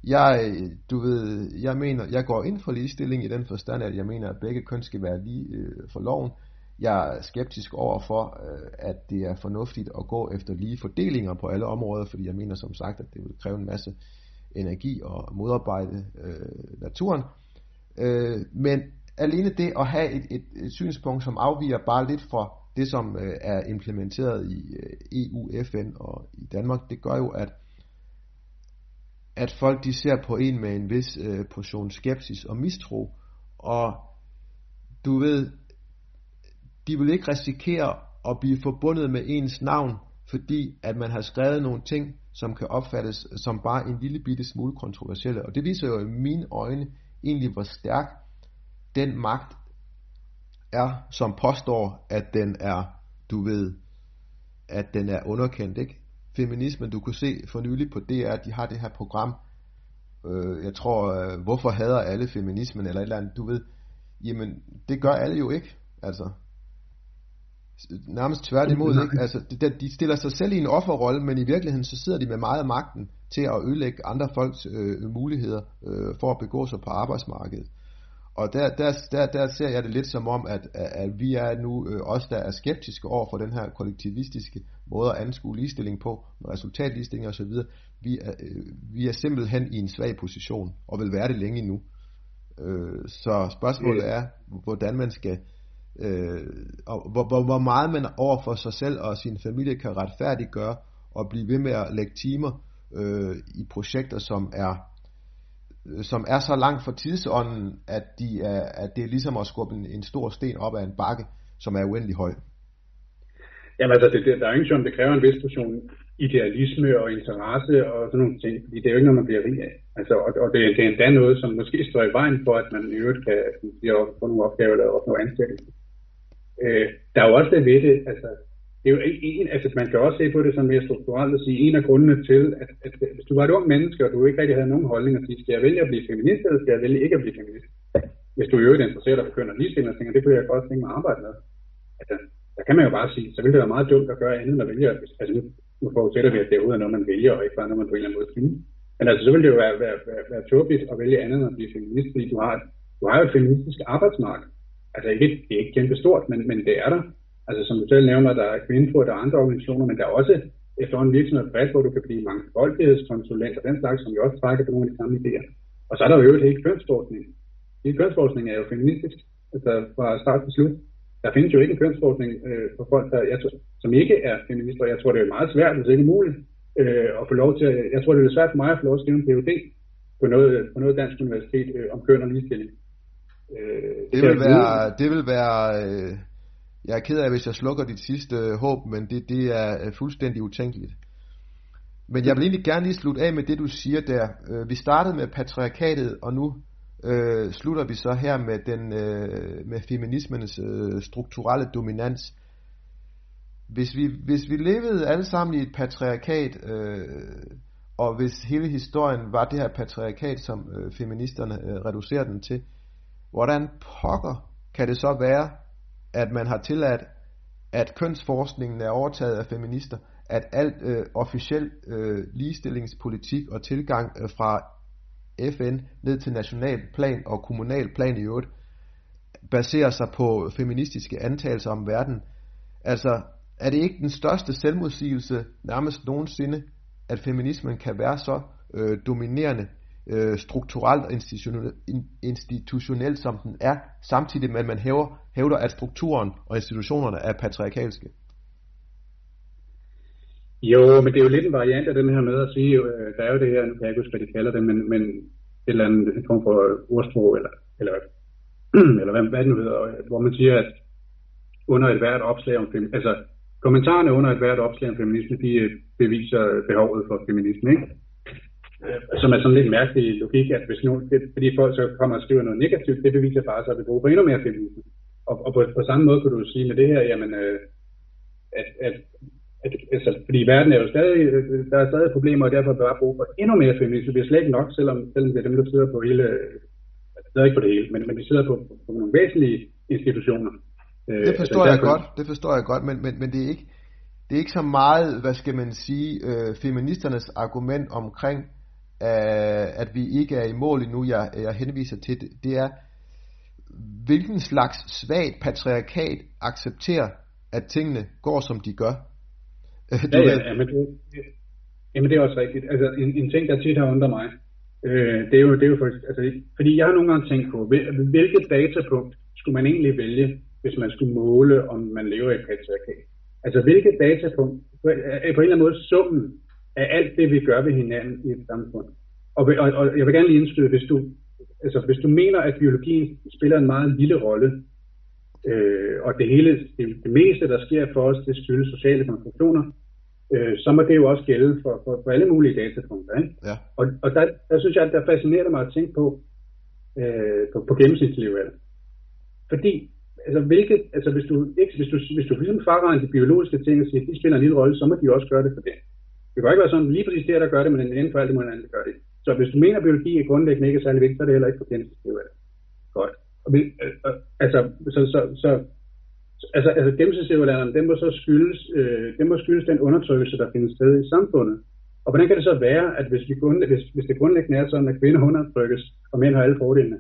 Jeg, du ved, jeg mener, jeg går ind for ligestilling i den forstand, at jeg mener, at begge køn skal være lige for loven. Jeg er skeptisk over for, at det er fornuftigt at gå efter lige fordelinger på alle områder, fordi jeg mener som sagt, at det vil kræve en masse energi og modarbejde øh, naturen. Øh, men alene det at have et, et, et synspunkt, som afviger bare lidt fra det, som øh, er implementeret i øh, E U, F N og i Danmark, det gør jo, at, at folk de ser på en med en vis øh, portion skepsis og mistro, og du ved, de vil ikke risikere at blive forbundet med ens navn, fordi at man har skrevet nogle ting, som kan opfattes som bare en lille bitte smule kontroversielle. Og det viser jo i mine øjne egentlig, hvor stærk den magt er, som påstår, at den er, du ved, at den er underkendt, ikke? Feminismen, du kunne se for nylig på D R, de har det her program, øh, jeg tror, øh, hvorfor hader alle feminismen, eller et eller andet, du ved, jamen, det gør alle jo ikke, altså. Nærmest tværtimod, ikke? Altså, de stiller sig selv i en offerrolle, men i virkeligheden så sidder de med meget af magten til at ødelægge andre folks øh, muligheder øh, for at begå sig på arbejdsmarkedet. Og der, der, der, der ser jeg det lidt som om, at, at vi er nu øh, os, der er skeptiske over for den her kollektivistiske måde at anskue ligestilling på, resultatlistilling osv. Vi er, øh, vi er simpelthen i en svag position, og vil være det længe endnu. Øh, så spørgsmålet er, hvordan man skal... Øh, og hvor, hvor, hvor meget man over for sig selv og sin familie kan retfærdiggøre og blive ved med at lægge timer øh, i projekter, som er som er så langt fra tidsånden, at, de er, at det er ligesom at skubbe en, en stor sten op ad en bakke, som er uendelig høj. Jamen altså, det, det, der er jo ikke sådan, det kræver en vis portion idealisme og interesse og sådan nogle ting, fordi det er jo ikke noget, man bliver rig af. Altså, og, og det, det er endda noget, som måske står i vejen for, at man i øvrigt kan få nogle opgaver eller opnå ansættelse. Øh, der er jo også det ved det, altså, det er jo en, altså man kan også se på det som mere strukturelt og sige, en af grundene til, at, at hvis du var et ung menneske, og du ikke rigtig havde nogen holdning og sige, skal jeg vælge at blive feminist, eller skal jeg vælge ikke at blive feminist? Hvis du i øvrigt interesserer dig for køn og ligestilling, og tænker, det kunne jeg godt tænke mig at arbejde med. Altså, der kan man jo bare sige, så ville det være meget dumt at gøre andet, når vælger, altså nu forudsætter vi, at det er ude, når man vælger, og ikke bare når man på en eller anden måde synes. Men altså, så ville det jo være, være, være, være tåbeligt at vælge andet, end at blive feminist, fordi du har, du har jo et feministisk arbejdsmarked. Altså ikke, det er ikke kæmpe stort, men, men det er der. Altså som du selv nævner, der er Kvinfo, der er andre organisationer, men der er også efterhånden virksomhed bredt, hvor du kan blive mangfoldighedskonsulent og den slags, som jo også trækker på nogle af de samme idéer. Og så er der jo helt kønsforskning. Hele kønsforskning er jo feministisk, altså fra start til slut. Der findes jo ikke en kønsforskning øh, for folk, der, jeg, som ikke er feminister. Jeg tror, det er meget svært, hvis det ikke er muligt, øh, at få lov til at, jeg tror, det er svært for mig at få lov til at skrive en P H D på noget, på noget dansk universitet øh, om køn og ligestilling. Det vil være, det vil være øh, jeg er ked af, hvis jeg slukker dit sidste øh, håb, men det, det er øh, fuldstændig utænkeligt. Men jeg vil egentlig gerne lige slutte af med det, du siger der. Øh, vi startede med patriarkatet, og nu øh, slutter vi så her med, den, øh, med feminismens øh, strukturelle dominans. Hvis vi, hvis vi levede alle sammen i et patriarkat, øh, og hvis hele historien var det her patriarkat, som øh, feministerne øh, reducerer den til, hvordan pokker kan det så være, at man har tilladt, at kønsforskningen er overtaget af feminister, at alt øh, officiel øh, ligestillingspolitik og tilgang øh, fra F N ned til national plan og kommunal plan i øvrigt, baserer sig på feministiske antagelser om verden? Altså, er det ikke den største selvmodsigelse nærmest nogensinde, at feminismen kan være så øh, dominerende, strukturelt og institutionelt, som den er, samtidig med, at man hæver, hævder, at strukturen og institutionerne er patriarkalske? Jo, men det er jo lidt en variant af den her med at sige, øh, der er jo det her, nu kan jeg ikke huske, hvad de kalder det, men, men et eller andet form for ordsprog, eller, eller, eller hvad, hvad det nu hedder, hvor man siger, at under et hvert opslag om feminisme. Altså, kommentarerne under et hvert opslag om feminisme, de beviser behovet for feminisme, ikke? Som er sådan lidt mærkelig logik, at hvis nogen, det, fordi folk så kommer og skriver noget negativt, det beviser bare så, at vi bruger på endnu mere feminisme. Og, og på, på samme måde kunne du sige med det her, jamen, øh, at, at, at, altså, fordi verden er jo stadig, der er stadig problemer, og derfor bare brug for endnu mere feminisme. Vi er slet ikke nok, selvom, selvom det er dem, der sidder på hele, sidder ikke på det hele, men, men de sidder på, på nogle væsentlige institutioner. Øh, det forstår altså, jeg derfor, godt, det forstår jeg godt, men, men, men det er ikke, det er ikke så meget, hvad skal man sige, øh, feministernes argument omkring, at vi ikke er i mål endnu, jeg, jeg henviser til det, det er, hvilken slags svagt patriarkat accepterer, at tingene går, som de gør. Ja, ja, ja, men det, jamen det er også rigtigt. Altså en, en ting, der tit har undret mig, øh, det er jo, det er jo faktisk, altså, fordi jeg har nogle gange tænkt på, hvilket datapunkt skulle man egentlig vælge, hvis man skulle måle, om man lever i et patriarkat. Altså hvilket datapunkt, på, på en eller anden måde summen, af alt det, vi gør ved hinanden i et samfund. Og, og, og jeg vil gerne lige indskyde, hvis du, altså, hvis du mener, at biologien spiller en meget lille rolle, øh, og det hele, det, det meste, der sker for os, det skyldes sociale konstruktioner, øh, så må det jo også gælde for, for, for alle mulige datapunkter. Ikke? Ja. Og, og der, der synes jeg, der fascinerer mig at tænke på, øh, på, på gennemsnitslevealderen. Fordi, altså, hvilket, altså hvis du, ikke, hvis du, hvis du ligesom fraregner de biologiske ting og siger, at de spiller en lille rolle, så må de også gøre det for det. Det kan ikke være sådan, lige præcis det, der gør det, men inden for alt det måde, der gør det. Så hvis du mener, at biologi er grundlæggende ikke er særlig vigtigt, så er det heller ikke gennemsnitslevealderen. Godt. Og, øh, altså, så, så, så, altså, altså gennemsnitslevealderen, den må så skyldes, øh, den, må skyldes den undertrykkelse, der findes sted i samfundet. Og hvordan kan det så være, at hvis, vi hvis, hvis det grundlæggende er sådan, at kvinder undertrykkes, og mænd har alle fordelene,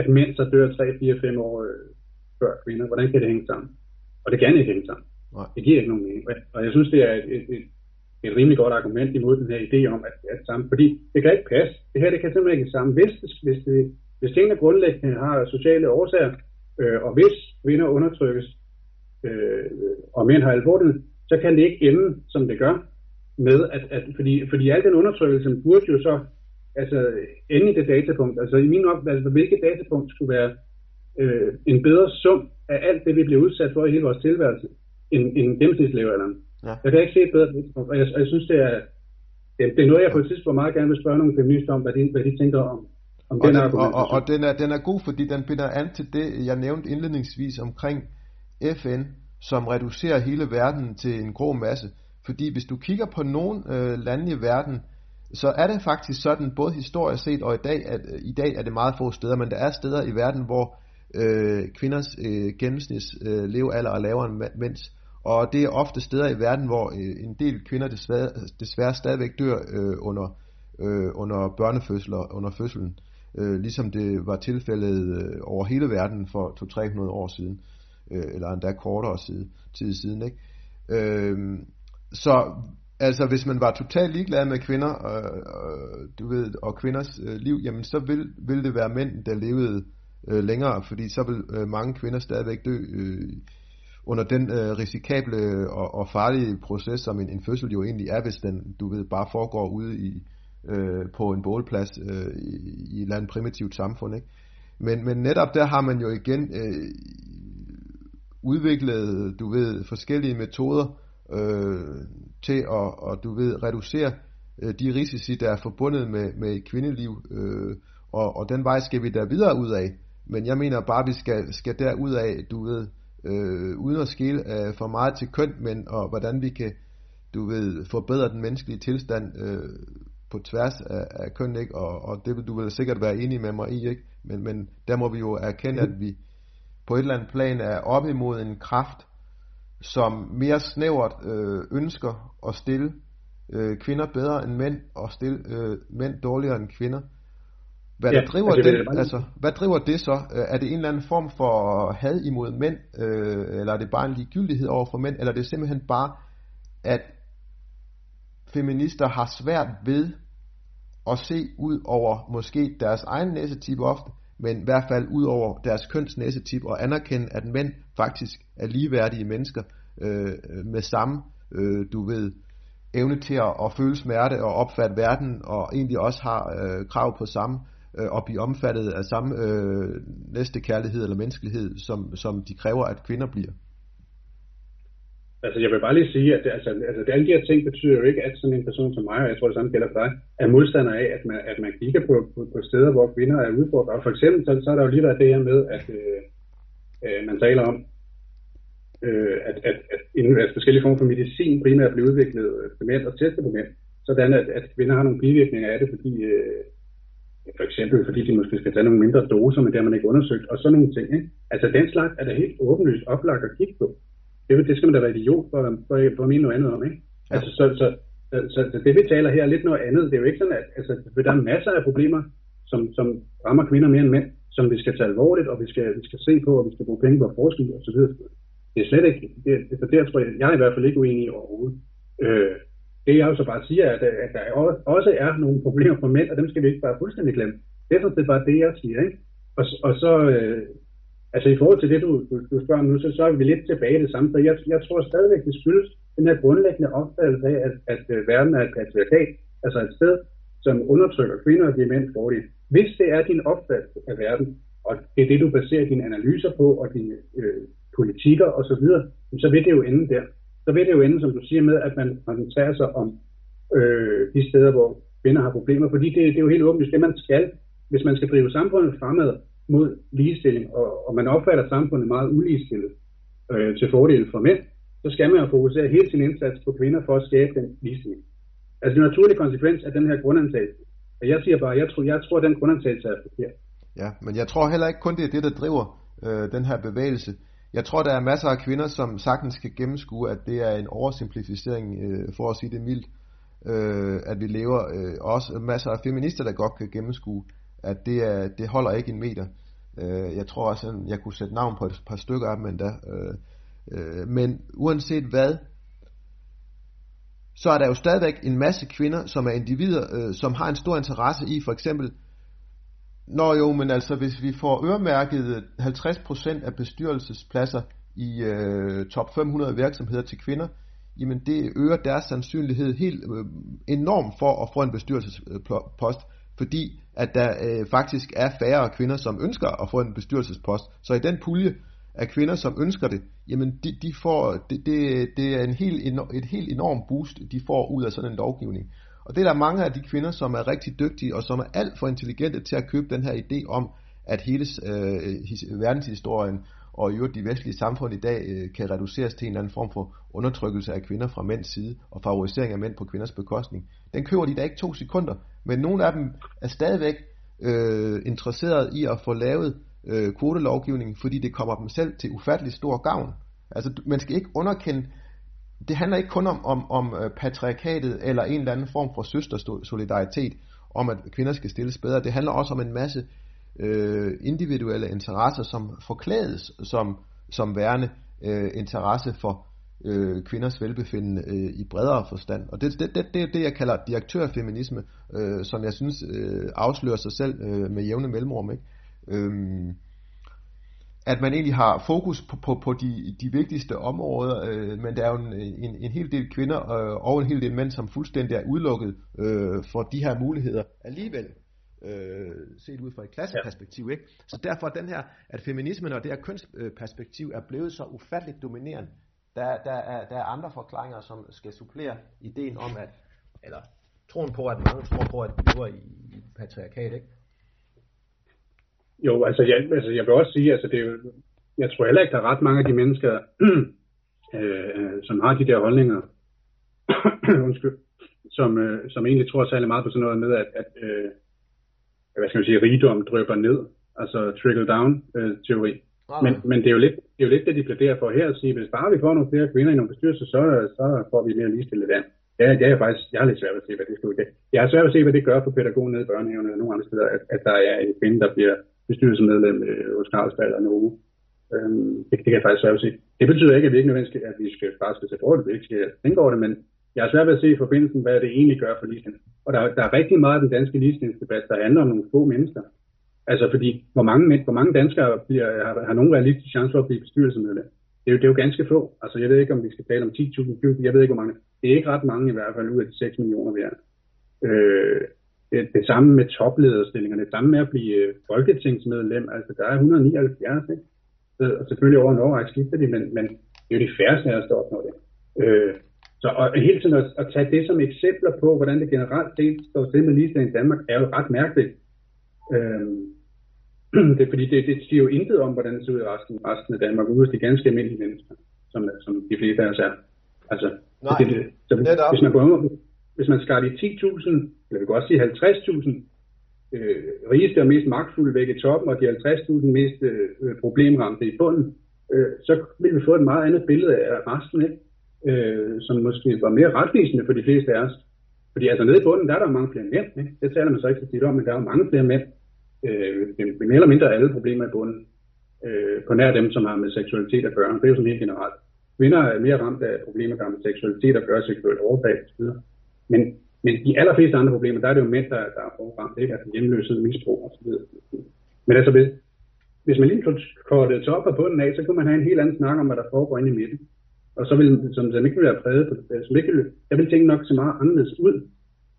at mænd så dør tre, fire, fem år øh, før kvinder, hvordan kan det hænge sammen? Og det kan ikke hænge sammen. Nej. Det giver ikke nogen mening. Og jeg synes, det er et, et, et et rimelig godt argument imod den her idé om, at, at sammen, fordi det kan ikke passe. Det her, det kan simpelthen ikke sammen. Hvis, hvis, det, hvis tingene grundlæggende har sociale årsager, øh, og hvis kvinder undertrykkes, øh, og mænd har alvorligt, så kan det ikke ende, som det gør, med at, at fordi, fordi al den undertrykkelse burde jo så altså, ende i det datapunkt. Altså i min opfattelse, altså, hvilket datapunkt skulle være øh, en bedre sum af alt det, vi bliver udsat for i hele vores tilværelse, end, end gennemsnitslevealderen. Ja. Jeg kan ikke se et bedre tidspunkt, og jeg, jeg synes, det er, det er noget, jeg på et tidspunkt meget gerne vil spørge nogle feminister om, hvad de, hvad de tænker om, om den, den argument. Og, og, og den, er, den er god, fordi den binder an til det, jeg nævnte indledningsvis omkring F N, som reducerer hele verden til en grå masse. Fordi hvis du kigger på nogle øh, lande i verden, så er det faktisk sådan, både historisk set og i dag, at øh, i dag er det meget få steder, men der er steder i verden, hvor øh, kvinders øh, gennemsnits øh, levealder er lavere end mænds. Og det er ofte steder i verden, hvor en del kvinder desværre, desværre stadigvæk dør øh, under, øh, under børnefødsler, under fødslen, øh, ligesom det var tilfældet øh, over hele verden for to til tre hundrede år siden, øh, eller endda kortere side, tid siden. Ikke? Øh, så altså, hvis man var totalt ligeglad med kvinder øh, du ved, og kvinders øh, liv, jamen, så ville, ville det være mænd, der levede øh, længere, fordi så ville øh, mange kvinder stadigvæk dø øh, under den øh, risikable og, og farlige proces, som en, en fødsel jo egentlig er, hvis den, du ved, bare foregår ude i, øh, på en bålplads øh, i, i et eller andet primitivt samfund. Ikke? Men, men netop der har man jo igen øh, udviklet, du ved, forskellige metoder øh, til at, og, du ved, reducere øh, de risici, der er forbundet med, med et kvindeliv, øh, og, og den vej skal vi der videre ud af. Men jeg mener bare, vi skal, skal derud af, du ved, Øh, uden at skele øh, for meget til køn, men og hvordan vi kan, du ved, forbedre den menneskelige tilstand øh, på tværs af, af køn, ikke? Og, og det vil du vel sikkert være enig med mig i, ikke? Men, men der må vi jo erkende, at vi på et eller andet plan er op imod en kraft, som mere snævert øh, ønsker at stille øh, kvinder bedre end mænd, og stille øh, mænd dårligere end kvinder. Hvad, ja, der driver altså, det, altså, hvad driver det så? Er det en eller anden form for had imod mænd, øh, eller er det bare en ligegyldighed over for mænd, eller er det simpelthen bare, at feminister har svært ved at se ud over måske deres egen næsetip ofte, men i hvert fald ud over deres køns næsetip, og anerkende, at mænd faktisk er ligeværdige mennesker øh, med samme, øh, du ved, evne til at, at føle smerte og opfatte verden, og egentlig også har øh, krav på samme, og blive omfattet af samme øh, næstekærlighed eller menneskelighed, som, som de kræver, at kvinder bliver. Altså, jeg vil bare lige sige, at det, altså, altså, alle de her ting betyder jo ikke, at sådan en person som mig, og jeg tror, det samme gælder for dig, er modstander af, at man, at man kigger på, på, på steder, hvor kvinder er udfordret. Og for eksempel, så, så er der jo lige været det her med, at øh, øh, man taler om, øh, at, at, at, at, at forskellige former for medicin primært bliver udviklet på mænd og testet på mænd, sådan at, at kvinder har nogle bivirkninger af det, fordi, øh, for eksempel fordi de måske skal tage nogle mindre doser, men det har man ikke undersøgt, og sådan nogle ting. Ikke? Altså, den slags er da helt åbenlyst oplagt at kigge på. Det, det skal man da være idiot for, for, for at mene noget andet om, ikke? Ja. Altså, så, så, så, så, så det, vi taler her, er lidt noget andet. Det er jo ikke sådan, at altså, der er masser af problemer, som, som rammer kvinder mere end mænd, som vi skal tage alvorligt, og vi skal, vi skal se på, og vi skal bruge penge på forskning og så videre. Det er slet ikke... Det, for der tror jeg, jeg er i hvert fald ikke uenig i overhovedet. Øh, det jeg også bare siger, er, at, at der også er nogle problemer for mænd, og dem skal vi ikke bare fuldstændig glemme. Derfor er det bare det, jeg siger, ikke? Og, og så... Øh, Altså i forhold til det, du, du, du spørger om nu, så, så er vi lidt tilbage i det samme. Så jeg, jeg tror stadigvæk, det skyldes den her grundlæggende opfattelse af, at, at, at verden er et patriarkat, altså et sted, som undertrykker kvinder og de mænd fordel. Hvis det er din opfattelse af verden, og det er det, du baserer dine analyser på, og dine øh, politikker osv., så, så vil det jo ende der. Så vil det jo ende, som du siger, med, at man koncentrerer sig om øh, de steder, hvor kvinder har problemer. Fordi det, det er jo helt åbenlyst det, man skal, hvis man skal drive samfundet fremad, mod ligestilling, og, og man opfatter samfundet meget uligestillet øh, til fordel for mænd, så skal man jo fokusere hele sin indsats på kvinder for at skabe den ligestilling. Altså det er en naturlig konsekvens af den her grundantagelse. Og jeg siger bare, jeg tror, jeg tror den grundantagelse er forkert. Ja, men jeg tror heller ikke kun det er det, der driver øh, den her bevægelse. Jeg tror, der er masser af kvinder, som sagtens skal gennemskue, at det er en oversimplificering, øh, for at sige det mildt, øh, at vi lever. Øh, også masser af feminister, der godt kan gennemskue, at det, er, det holder ikke en meter. Øh, jeg tror også, at jeg kunne sætte navn på et par stykker af dem endda. Øh, øh, men uanset hvad, så er der jo stadigvæk en masse kvinder, som er individer, øh, som har en stor interesse i, for eksempel, når jo, men altså, hvis vi får øremærket halvtreds procent af bestyrelsespladser i øh, top fem hundrede virksomheder til kvinder, jamen det øger deres sandsynlighed helt øh, enormt for at få en bestyrelsespost, fordi at der øh, faktisk er færre kvinder, som ønsker at få en bestyrelsespost. Så i den pulje af kvinder, som ønsker det, jamen de, de får, det, det, det er en helt enorm, et helt enormt boost, de får ud af sådan en lovgivning. Og det er der mange af de kvinder, som er rigtig dygtige, og som er alt for intelligente til at købe den her idé om, at hele øh, his, verdenshistorien og i øvrigt de vestlige samfund i dag øh, kan reduceres til en eller anden form for undertrykkelse af kvinder fra mænds side og favorisering af mænd på kvinders bekostning. Den køber de da ikke to sekunder, men nogle af dem er stadigvæk øh, interesseret i at få lavet øh, kvotelovgivningen, fordi det kommer dem selv til ufattelig stor gavn. Altså man skal ikke underkende, det handler ikke kun om, om, om patriarkatet eller en eller anden form for søstersolidaritet, om at kvinder skal stilles bedre. Det handler også om en masse individuelle interesser, som forklædes som, som værende øh, interesse for øh, kvinders velbefindende øh, i bredere forstand. Og det, det, det, det er det, jeg kalder direktørfeminisme, øh, som jeg synes øh, afslører sig selv øh, med jævne mellemrum. Ikke? Øhm, at man egentlig har fokus på, på, på de, de vigtigste områder, øh, men der er jo en, en, en hel del kvinder øh, og en hel del mænd, som fuldstændig er udelukket øh, for de her muligheder alligevel. Øh, set ud fra et klasseperspektiv, ikke? Så derfor den her, at feminismen og det her kønsperspektiv er blevet så ufatteligt dominerende, der, der, er, der er andre forklaringer, som skal supplere ideen om at, eller troen på, at mange tror på, at vi lever i, i patriarkat, ikke? Jo, altså jeg, altså jeg vil også sige, altså det er jo, jeg tror heller ikke, der er ret mange af de mennesker, øh, som har de der holdninger, undskyld, som, øh, som egentlig tror særlig meget på sådan noget med, at, at øh, hvad skal man sige, rigdom drøber ned, altså trickle-down-teori. Øh, okay. men, men det er jo lidt det, er jo lidt, det de plæderer for her at sige, hvis bare vi får nogle flere kvinder i nogle bestyrelser, så, så får vi mere ligestillet land. Ja, jeg er faktisk, jeg har lidt svært ved at se, hvad det skal ud af. Jeg har svært ved at se, hvad det gør for pædagogen nede i børnehaven eller nogle andre steder, at, at der er en kvinde, der bliver bestyrelsesmedlem øh, hos Carlsberg eller Novo. Øhm, det, det kan jeg faktisk svært ved at se. Det betyder ikke, at vi ikke nødvendigvis at vi skal, bare skal tage forholdet, vi ikke skal tænke over det, men jeg har svært ved at se i forbindelsen, hvad det egentlig gør for ligestilling. Og der, der er rigtig meget af den danske ligestillingsdebat, der handler om nogle få mennesker. Altså fordi, hvor mange, hvor mange danskere bliver, har, har nogen realistisk chance for at blive bestyrelsesmedlem? Det er, jo, det er jo ganske få. Altså jeg ved ikke, om vi skal tale om ti tusind, jeg ved ikke, hvor mange. Det er ikke ret mange i hvert fald ud af de seks millioner, vi er. Øh, det, det samme med toplederstillingerne, det samme med at blive folketingsmedlem. Altså der er et hundrede og nioghalvfjerds, ikke? Og selvfølgelig over en årrække skifter de, men, men det er jo de færreste af os, der opnår det. Øh, så og, og hele tiden at, at tage det som eksempler på, hvordan det generelt set står til med ligestilling i Danmark, er jo ret mærkeligt. Øh, det er fordi, det, det siger jo intet om, hvordan det ser ud i resten, resten af Danmark, ude hos de ganske almindelige mennesker, som, som de fleste af os er. Altså, nej, det, det, så, hvis man går, hvis man skar de ti tusind, eller vi kan også sige halvtreds tusind, Øh, rigeste og mest magtfulde væk i toppen, og de halvtreds tusind mest øh, problemramte i bunden, øh, så ville vi få et meget andet billede af resten, ikke? Øh, som måske var mere retvisende for de fleste af os. Fordi altså nede i bunden, der er der mange flere mænd, ikke? Det taler man så ikke så tit om, men der er mange flere mænd. Øh, det mere eller mindre alle problemer i bunden. Øh, på nær dem, som har med seksualitet at gøre. Det er jo sådan helt generelt. Kvinder er mere ramt af problemer, der har med seksualitet at gøre, seksuelt overgreb osv. Men Men de allerfleste andre problemer, der er det jo mænd, der, der er forramt, ikke? Altså hjemløshed, misbrug og så videre. Men altså, hvis, hvis man lige kortede top og bunden af, så kunne man have en helt anden snak om, hvad der foregår inde i midten. Og så ville, som, som ikke ville være præget på, som ikke ville, jeg ville tænke nok så meget anderledes ud,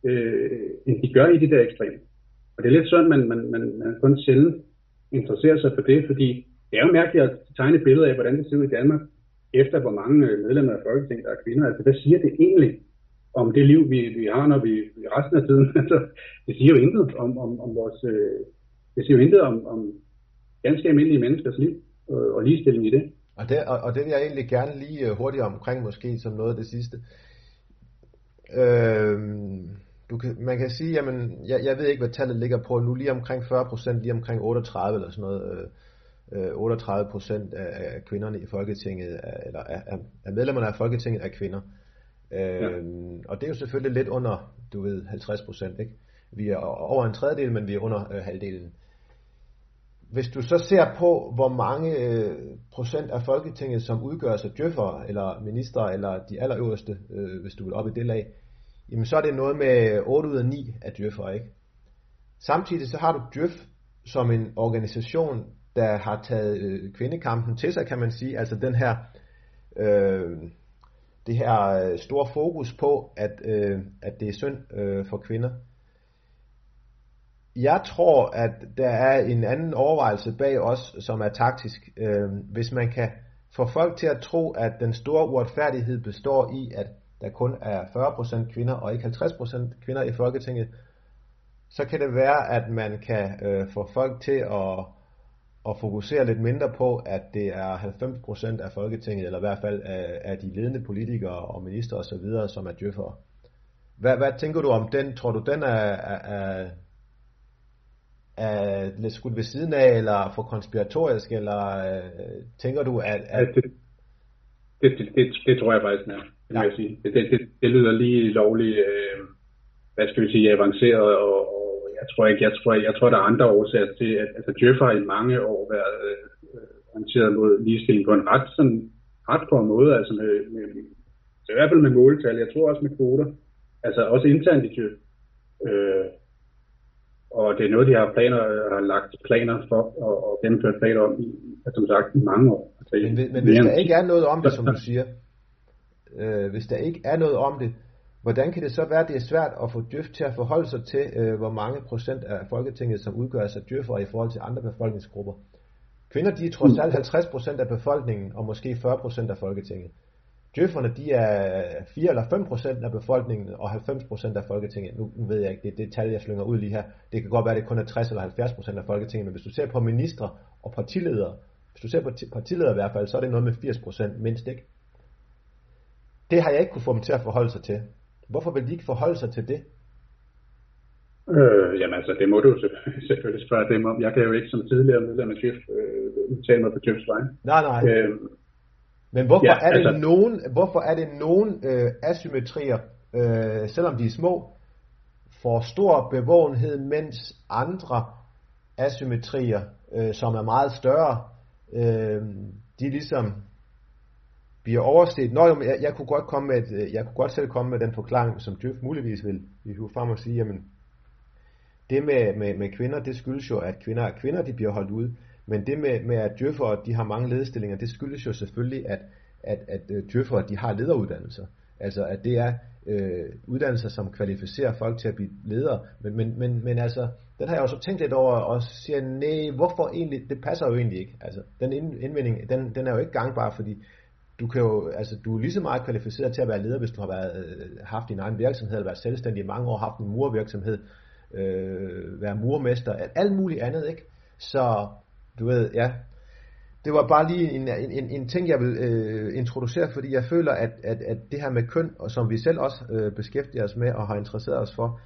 øh, end de gør i de der ekstreme. Og det er lidt sådan, man, man, man, man kun sjældent interesserer sig for det, fordi det er jo mærkeligt at tegne et billede af, hvordan det ser ud i Danmark, efter hvor mange medlemmer af Folketinget, der er kvinder. Altså, hvad siger det egentlig om det liv, vi, vi har, når vi resten af tiden, altså, det siger jo intet om, om, om vores, øh, det siger jo intet om, om ganske almindelige menneskers liv, øh, og ligestilling i det. Og det, og, og det vil jeg egentlig gerne lige hurtigt omkring, måske som noget af det sidste. Øh, du kan, man kan sige, jamen, jeg, jeg ved ikke, hvad tallet ligger på nu, lige omkring fyrre procent, lige omkring otteogtredive eller sådan noget, øh. otteogtredive procent af kvinderne i Folketinget, eller af, af medlemmerne af Folketinget er kvinder. Ja. Øhm, og det er jo selvfølgelig lidt under, du ved, halvtreds procent, ikke? Vi er over en tredjedel, men vi er under øh, halvdelen. Hvis du så ser på, hvor mange øh, procent af Folketinget, som udgøres af djøffere, eller ministre, eller de allerøverste, øh, hvis du vil op i det lag, jamen så er det noget med otte ud af ni af djøffere, ikke? Samtidig så har du djøf som en organisation, der har taget øh, kvindekampen til sig, kan man sige, altså den her... Øh, det her store fokus på, at, øh, at det er synd øh, for kvinder. Jeg tror, at der er en anden overvejelse bag os, som er taktisk. Øh, hvis man kan få folk til at tro, at den store uretfærdighed består i, at der kun er fyrre procent kvinder og ikke halvtreds procent kvinder i Folketinget, så kan det være, at man kan øh, få folk til at, at fokusere lidt mindre på, at det er halvfems procent af Folketinget, eller i hvert fald af, af de ledende politikere og minister osv., som er djøffere. Hvad, hvad tænker du om den? Tror du, den er, er, er, er lidt skudt ved siden af, eller for konspiratorisk, eller øh, tænker du, at... at... Ja, det, det, det, det, det tror jeg faktisk, den er. Det, ja. jeg sige. Det, det, det, det lyder lige lovligt, øh, hvad skal vi sige, avanceret og... og Jeg tror ikke, jeg tror, jeg tror, der er andre årsager til, at altså, djøf har i mange år været øh, orienteret mod ligestilling på en ret sådan hardcore måde, altså med, med, i hvert fald med måltal, jeg tror også med kvoter, altså også internt i djøf. Øh, og det er noget, de har planer, har lagt planer for og, og gennemført planer om, som sagt, i mange år. Altså, men men mere, hvis der ikke er noget om det, som du siger, øh, hvis der ikke er noget om det, hvordan kan det så være, at det er svært at få djøf til at forholde sig til, øh, hvor mange procent af Folketinget, som udgøres af djøffer i forhold til andre befolkningsgrupper? Kvinder, de er trods alt halvtreds procent af befolkningen, og måske fyrre procent af Folketinget. Djøfferne, de er fire eller fem procent af befolkningen, og halvfems procent af Folketinget. Nu, nu ved jeg ikke, det er det tal, jeg slynger ud lige her. Det kan godt være, at det kun er tres eller halvfjerds procent af Folketinget, men hvis du ser på ministre og partiledere, hvis du ser på partiledere i hvert fald, så er det noget med firs procent mindst, ikke? Det har jeg ikke kunne få dem til at forholde sig til. Hvorfor vil de ikke forholde sig til det? Øh, jamen altså, det må du selvfølgelig spørge dem om. Jeg kan jo ikke som tidligere medlem af djøf øh, tale mig på djøfs vej. Nej, nej. Øh, Men hvorfor, ja, er det altså, nogen, hvorfor er det nogen øh, asymmetrier, øh, selvom de er små, får stor bevågenhed, mens andre asymmetrier, øh, som er meget større, øh, de ligesom... Vi har overset, nå, jeg, jeg, kunne godt komme med et, jeg kunne godt selv komme med den forklaring, som djøf muligvis vil. Vi kunne frem og sige, jamen, det med, med, med kvinder, det skyldes jo, at kvinder er kvinder, de bliver holdt ude. Men det med, med at djøffere, de har mange ledestillinger, det skyldes jo selvfølgelig, at, at, at djøffere, de har lederuddannelser. Altså, at det er øh, uddannelser, som kvalificerer folk til at blive ledere. Men, men, men, men altså, den har jeg også tænkt lidt over, og siger, nej, hvorfor egentlig, det passer jo egentlig ikke. Altså, den indvending, den, den er jo ikke gangbar, fordi Du kan jo, altså du er lige så meget kvalificeret til at være leder, hvis du har været, haft din egen virksomhed, eller været selvstændig i mange år, haft en murvirksomhed, øh, været murmester, alt muligt andet, ikke? Så du ved, ja. Det var bare lige en, en, en ting, jeg vil øh, introducere, fordi jeg føler, at, at, at det her med køn, og som vi selv også øh, beskæftiger os med og har interesseret os for,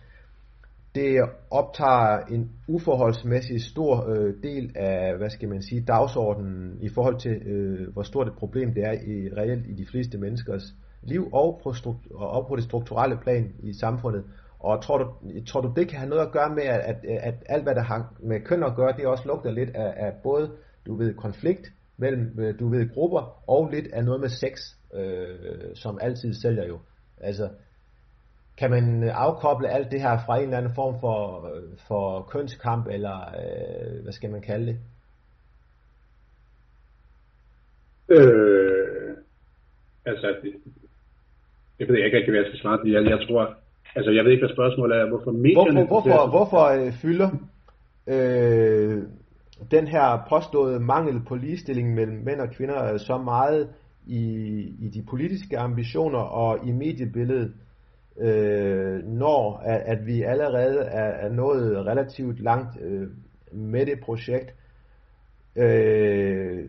det optager en uforholdsmæssig stor øh, del af, hvad skal man sige, dagsordenen i forhold til, øh, hvor stort et problem det er i, reelt i de fleste menneskers liv og på, struktur, og på det strukturelle plan i samfundet. Og tror du, tror du det kan have noget at gøre med, at, at, at alt hvad der har med køn at gøre, det også lugter lidt af, af både, du ved, konflikt mellem, du ved, grupper, og lidt af noget med sex, øh, som altid sælger jo. Altså, kan man afkoble alt det her fra en eller anden form for, for kønskamp, eller øh, hvad skal man kalde det? Øh, altså, det, det ved jeg ikke, at jeg kan være så smart. Jeg, jeg tror, altså, jeg ved ikke, hvad spørgsmålet er, hvorfor medierne... Hvorfor, hvorfor, hvorfor fylder... Øh, den her påståede mangel på ligestilling mellem mænd og kvinder så meget i, i de politiske ambitioner og i mediebilledet, øh, når at, at vi allerede er, er nået relativt langt øh, med det projekt. Øh,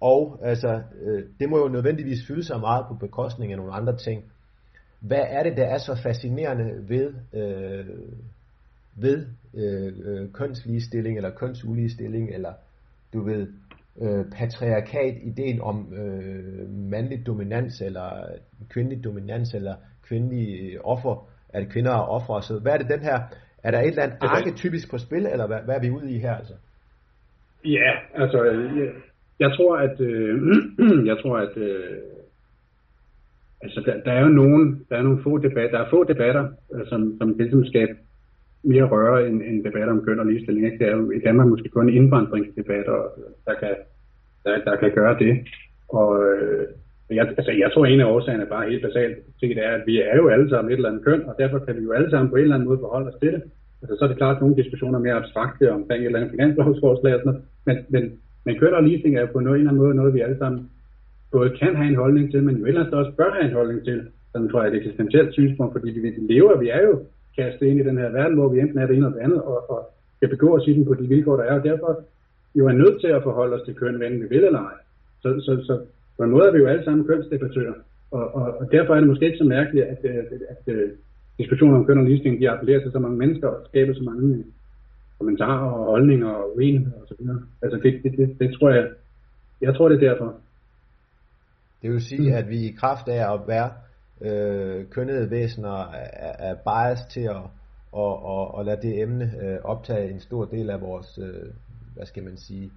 og altså, øh, det må jo nødvendigvis fylde sig meget på bekostning af nogle andre ting. Hvad er det, der er så fascinerende ved... Øh, ved øh, øh, kønsligestilling eller kønsuligestilling eller du ved øh, patriarkat, ideen om øh, mandlig dominans eller kvindelig dominans eller kvindelige offer, at kvinder er offer og så. Hvad er det den her, er der et eller andet arketypisk på spil, eller hvad, hvad er vi ude i her altså? Ja, altså jeg, jeg tror at øh, jeg tror at øh, altså der, der er jo nogen, der er nogle få debatter, der er få debatter som som videnskab mere røre end, end debatter om køn og ligestilling. Ikke? Det er jo i Danmark måske kun indvandringsdebatter, der kan, der, der kan gøre det. Og øh, jeg, altså, jeg tror, en af årsagerne bare helt basalt set er, at vi er jo alle sammen et eller andet køn, og derfor kan vi jo alle sammen på en eller anden måde forholde os til det. Altså, så er det klart nogle diskussioner mere abstrakte omkring et eller andet finanslovsforslag og sådan noget. Men, men, men køn og ligestilling er jo på en eller anden måde noget, vi alle sammen både kan have en holdning til, men jo ellers også bør have en holdning til. Sådan tror jeg, det er et eksistentielt synspunkt, fordi vi lever, vi er jo kaste ind i den her verden, hvor vi enten er det ene eller det andet, og, og kan begå os i den på de vilkår, der er, og derfor jo er nødt til at forholde os til køn, hvad vi vil eller ej. Så, så, så på en måde er vi jo alle sammen kønsdebattører, og, og, og derfor er det måske ikke så mærkeligt, at, at, at, at diskussioner om køn og ligestilling, de appellerer til så mange mennesker, og skaber så mange kommentarer og holdninger og uenigheder og så videre. Altså det, det, det, det tror jeg, jeg tror det er derfor. Det vil sige, at vi i kraft af at være Øh, kønnede væsener er, er biased til at og, og, og lade det emne øh, optage en stor del af vores øh, hvad skal man sige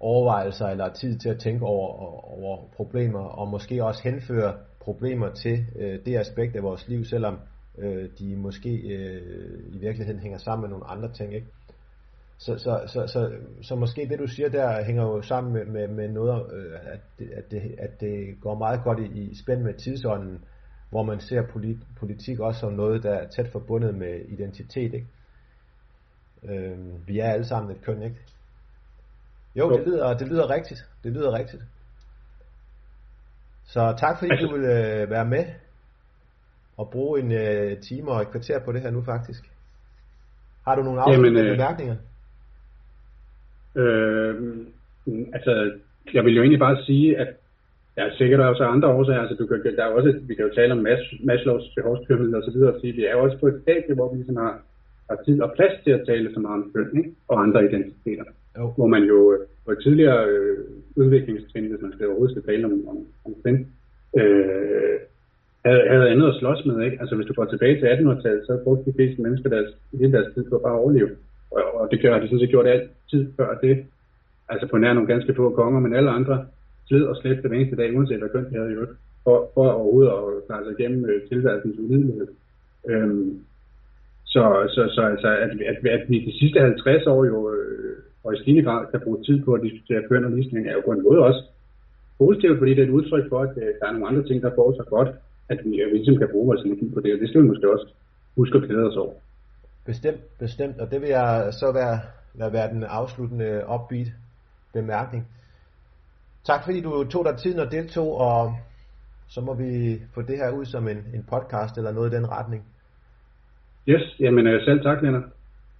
overvejelser eller tid til at tænke over, over problemer, og måske også henføre problemer til øh, det aspekt af vores liv, selvom øh, de måske øh, i virkeligheden hænger sammen med nogle andre ting, ikke? Så, så, så, så, så måske det du siger der hænger jo sammen med, med, med noget, at det, at, det, at det går meget godt i, i spænd med tidsånden, hvor man ser polit, politik også som noget, der er tæt forbundet med identitet, ikke? Øh, vi er alle sammen et køn, ikke? Jo, det lyder, det lyder rigtigt, det lyder rigtigt. Så tak fordi du ville være med og bruge en uh, time og et kvarter på det her nu faktisk. Har du nogle afsluttende bemærkninger? Øh, altså, jeg vil jo egentlig bare sige, at der er sikkert også andre årsager. Altså, du kan, der er også, vi kan jo tale om Maslows behovspyramide og så videre, og sige, vi er jo også på et stadie, hvor vi ligesom har, har tid og plads til at tale så meget om køn, ikke? Og andre identiteter. Jo. Hvor man jo på et tidligere øh, udviklingstrin, hvis man skal overhovedet skal tale om, om, om køn, øh, havde andet at slås med, ikke? Altså hvis du går tilbage til attenhundredetallet, så brugte de fleste mennesker deres, hele deres tid på at bare overleve. Og, og det har de sådan set gjort altid før det. Altså på nær nogle ganske få konger, men alle andre slid og slæbte hver eneste dag, uanset hvad køn de havde gjort, for, for overhovedet at klare sig igennem øh, tilværelsens ulidelighed. Øhm, så så, så altså, at, at, at vi de sidste halvtreds år jo, øh, og i stigende grad kan bruge tid på at diskutere køn og ligestilling, er jo på en måde også positivt, fordi det er et udtryk for, at øh, der er nogle andre ting, der går så godt, at vi, at vi ligesom kan bruge vores energi på det, og det skal vi måske også huske at glæde os over. Bestemt, bestemt, og det vil jeg så være, være den afsluttende upbeat bemærkning. Tak fordi du tog dig tiden og deltog, og så må vi få det her ud som en, en podcast eller noget i den retning. Yes, jamen selv tak, Lennart.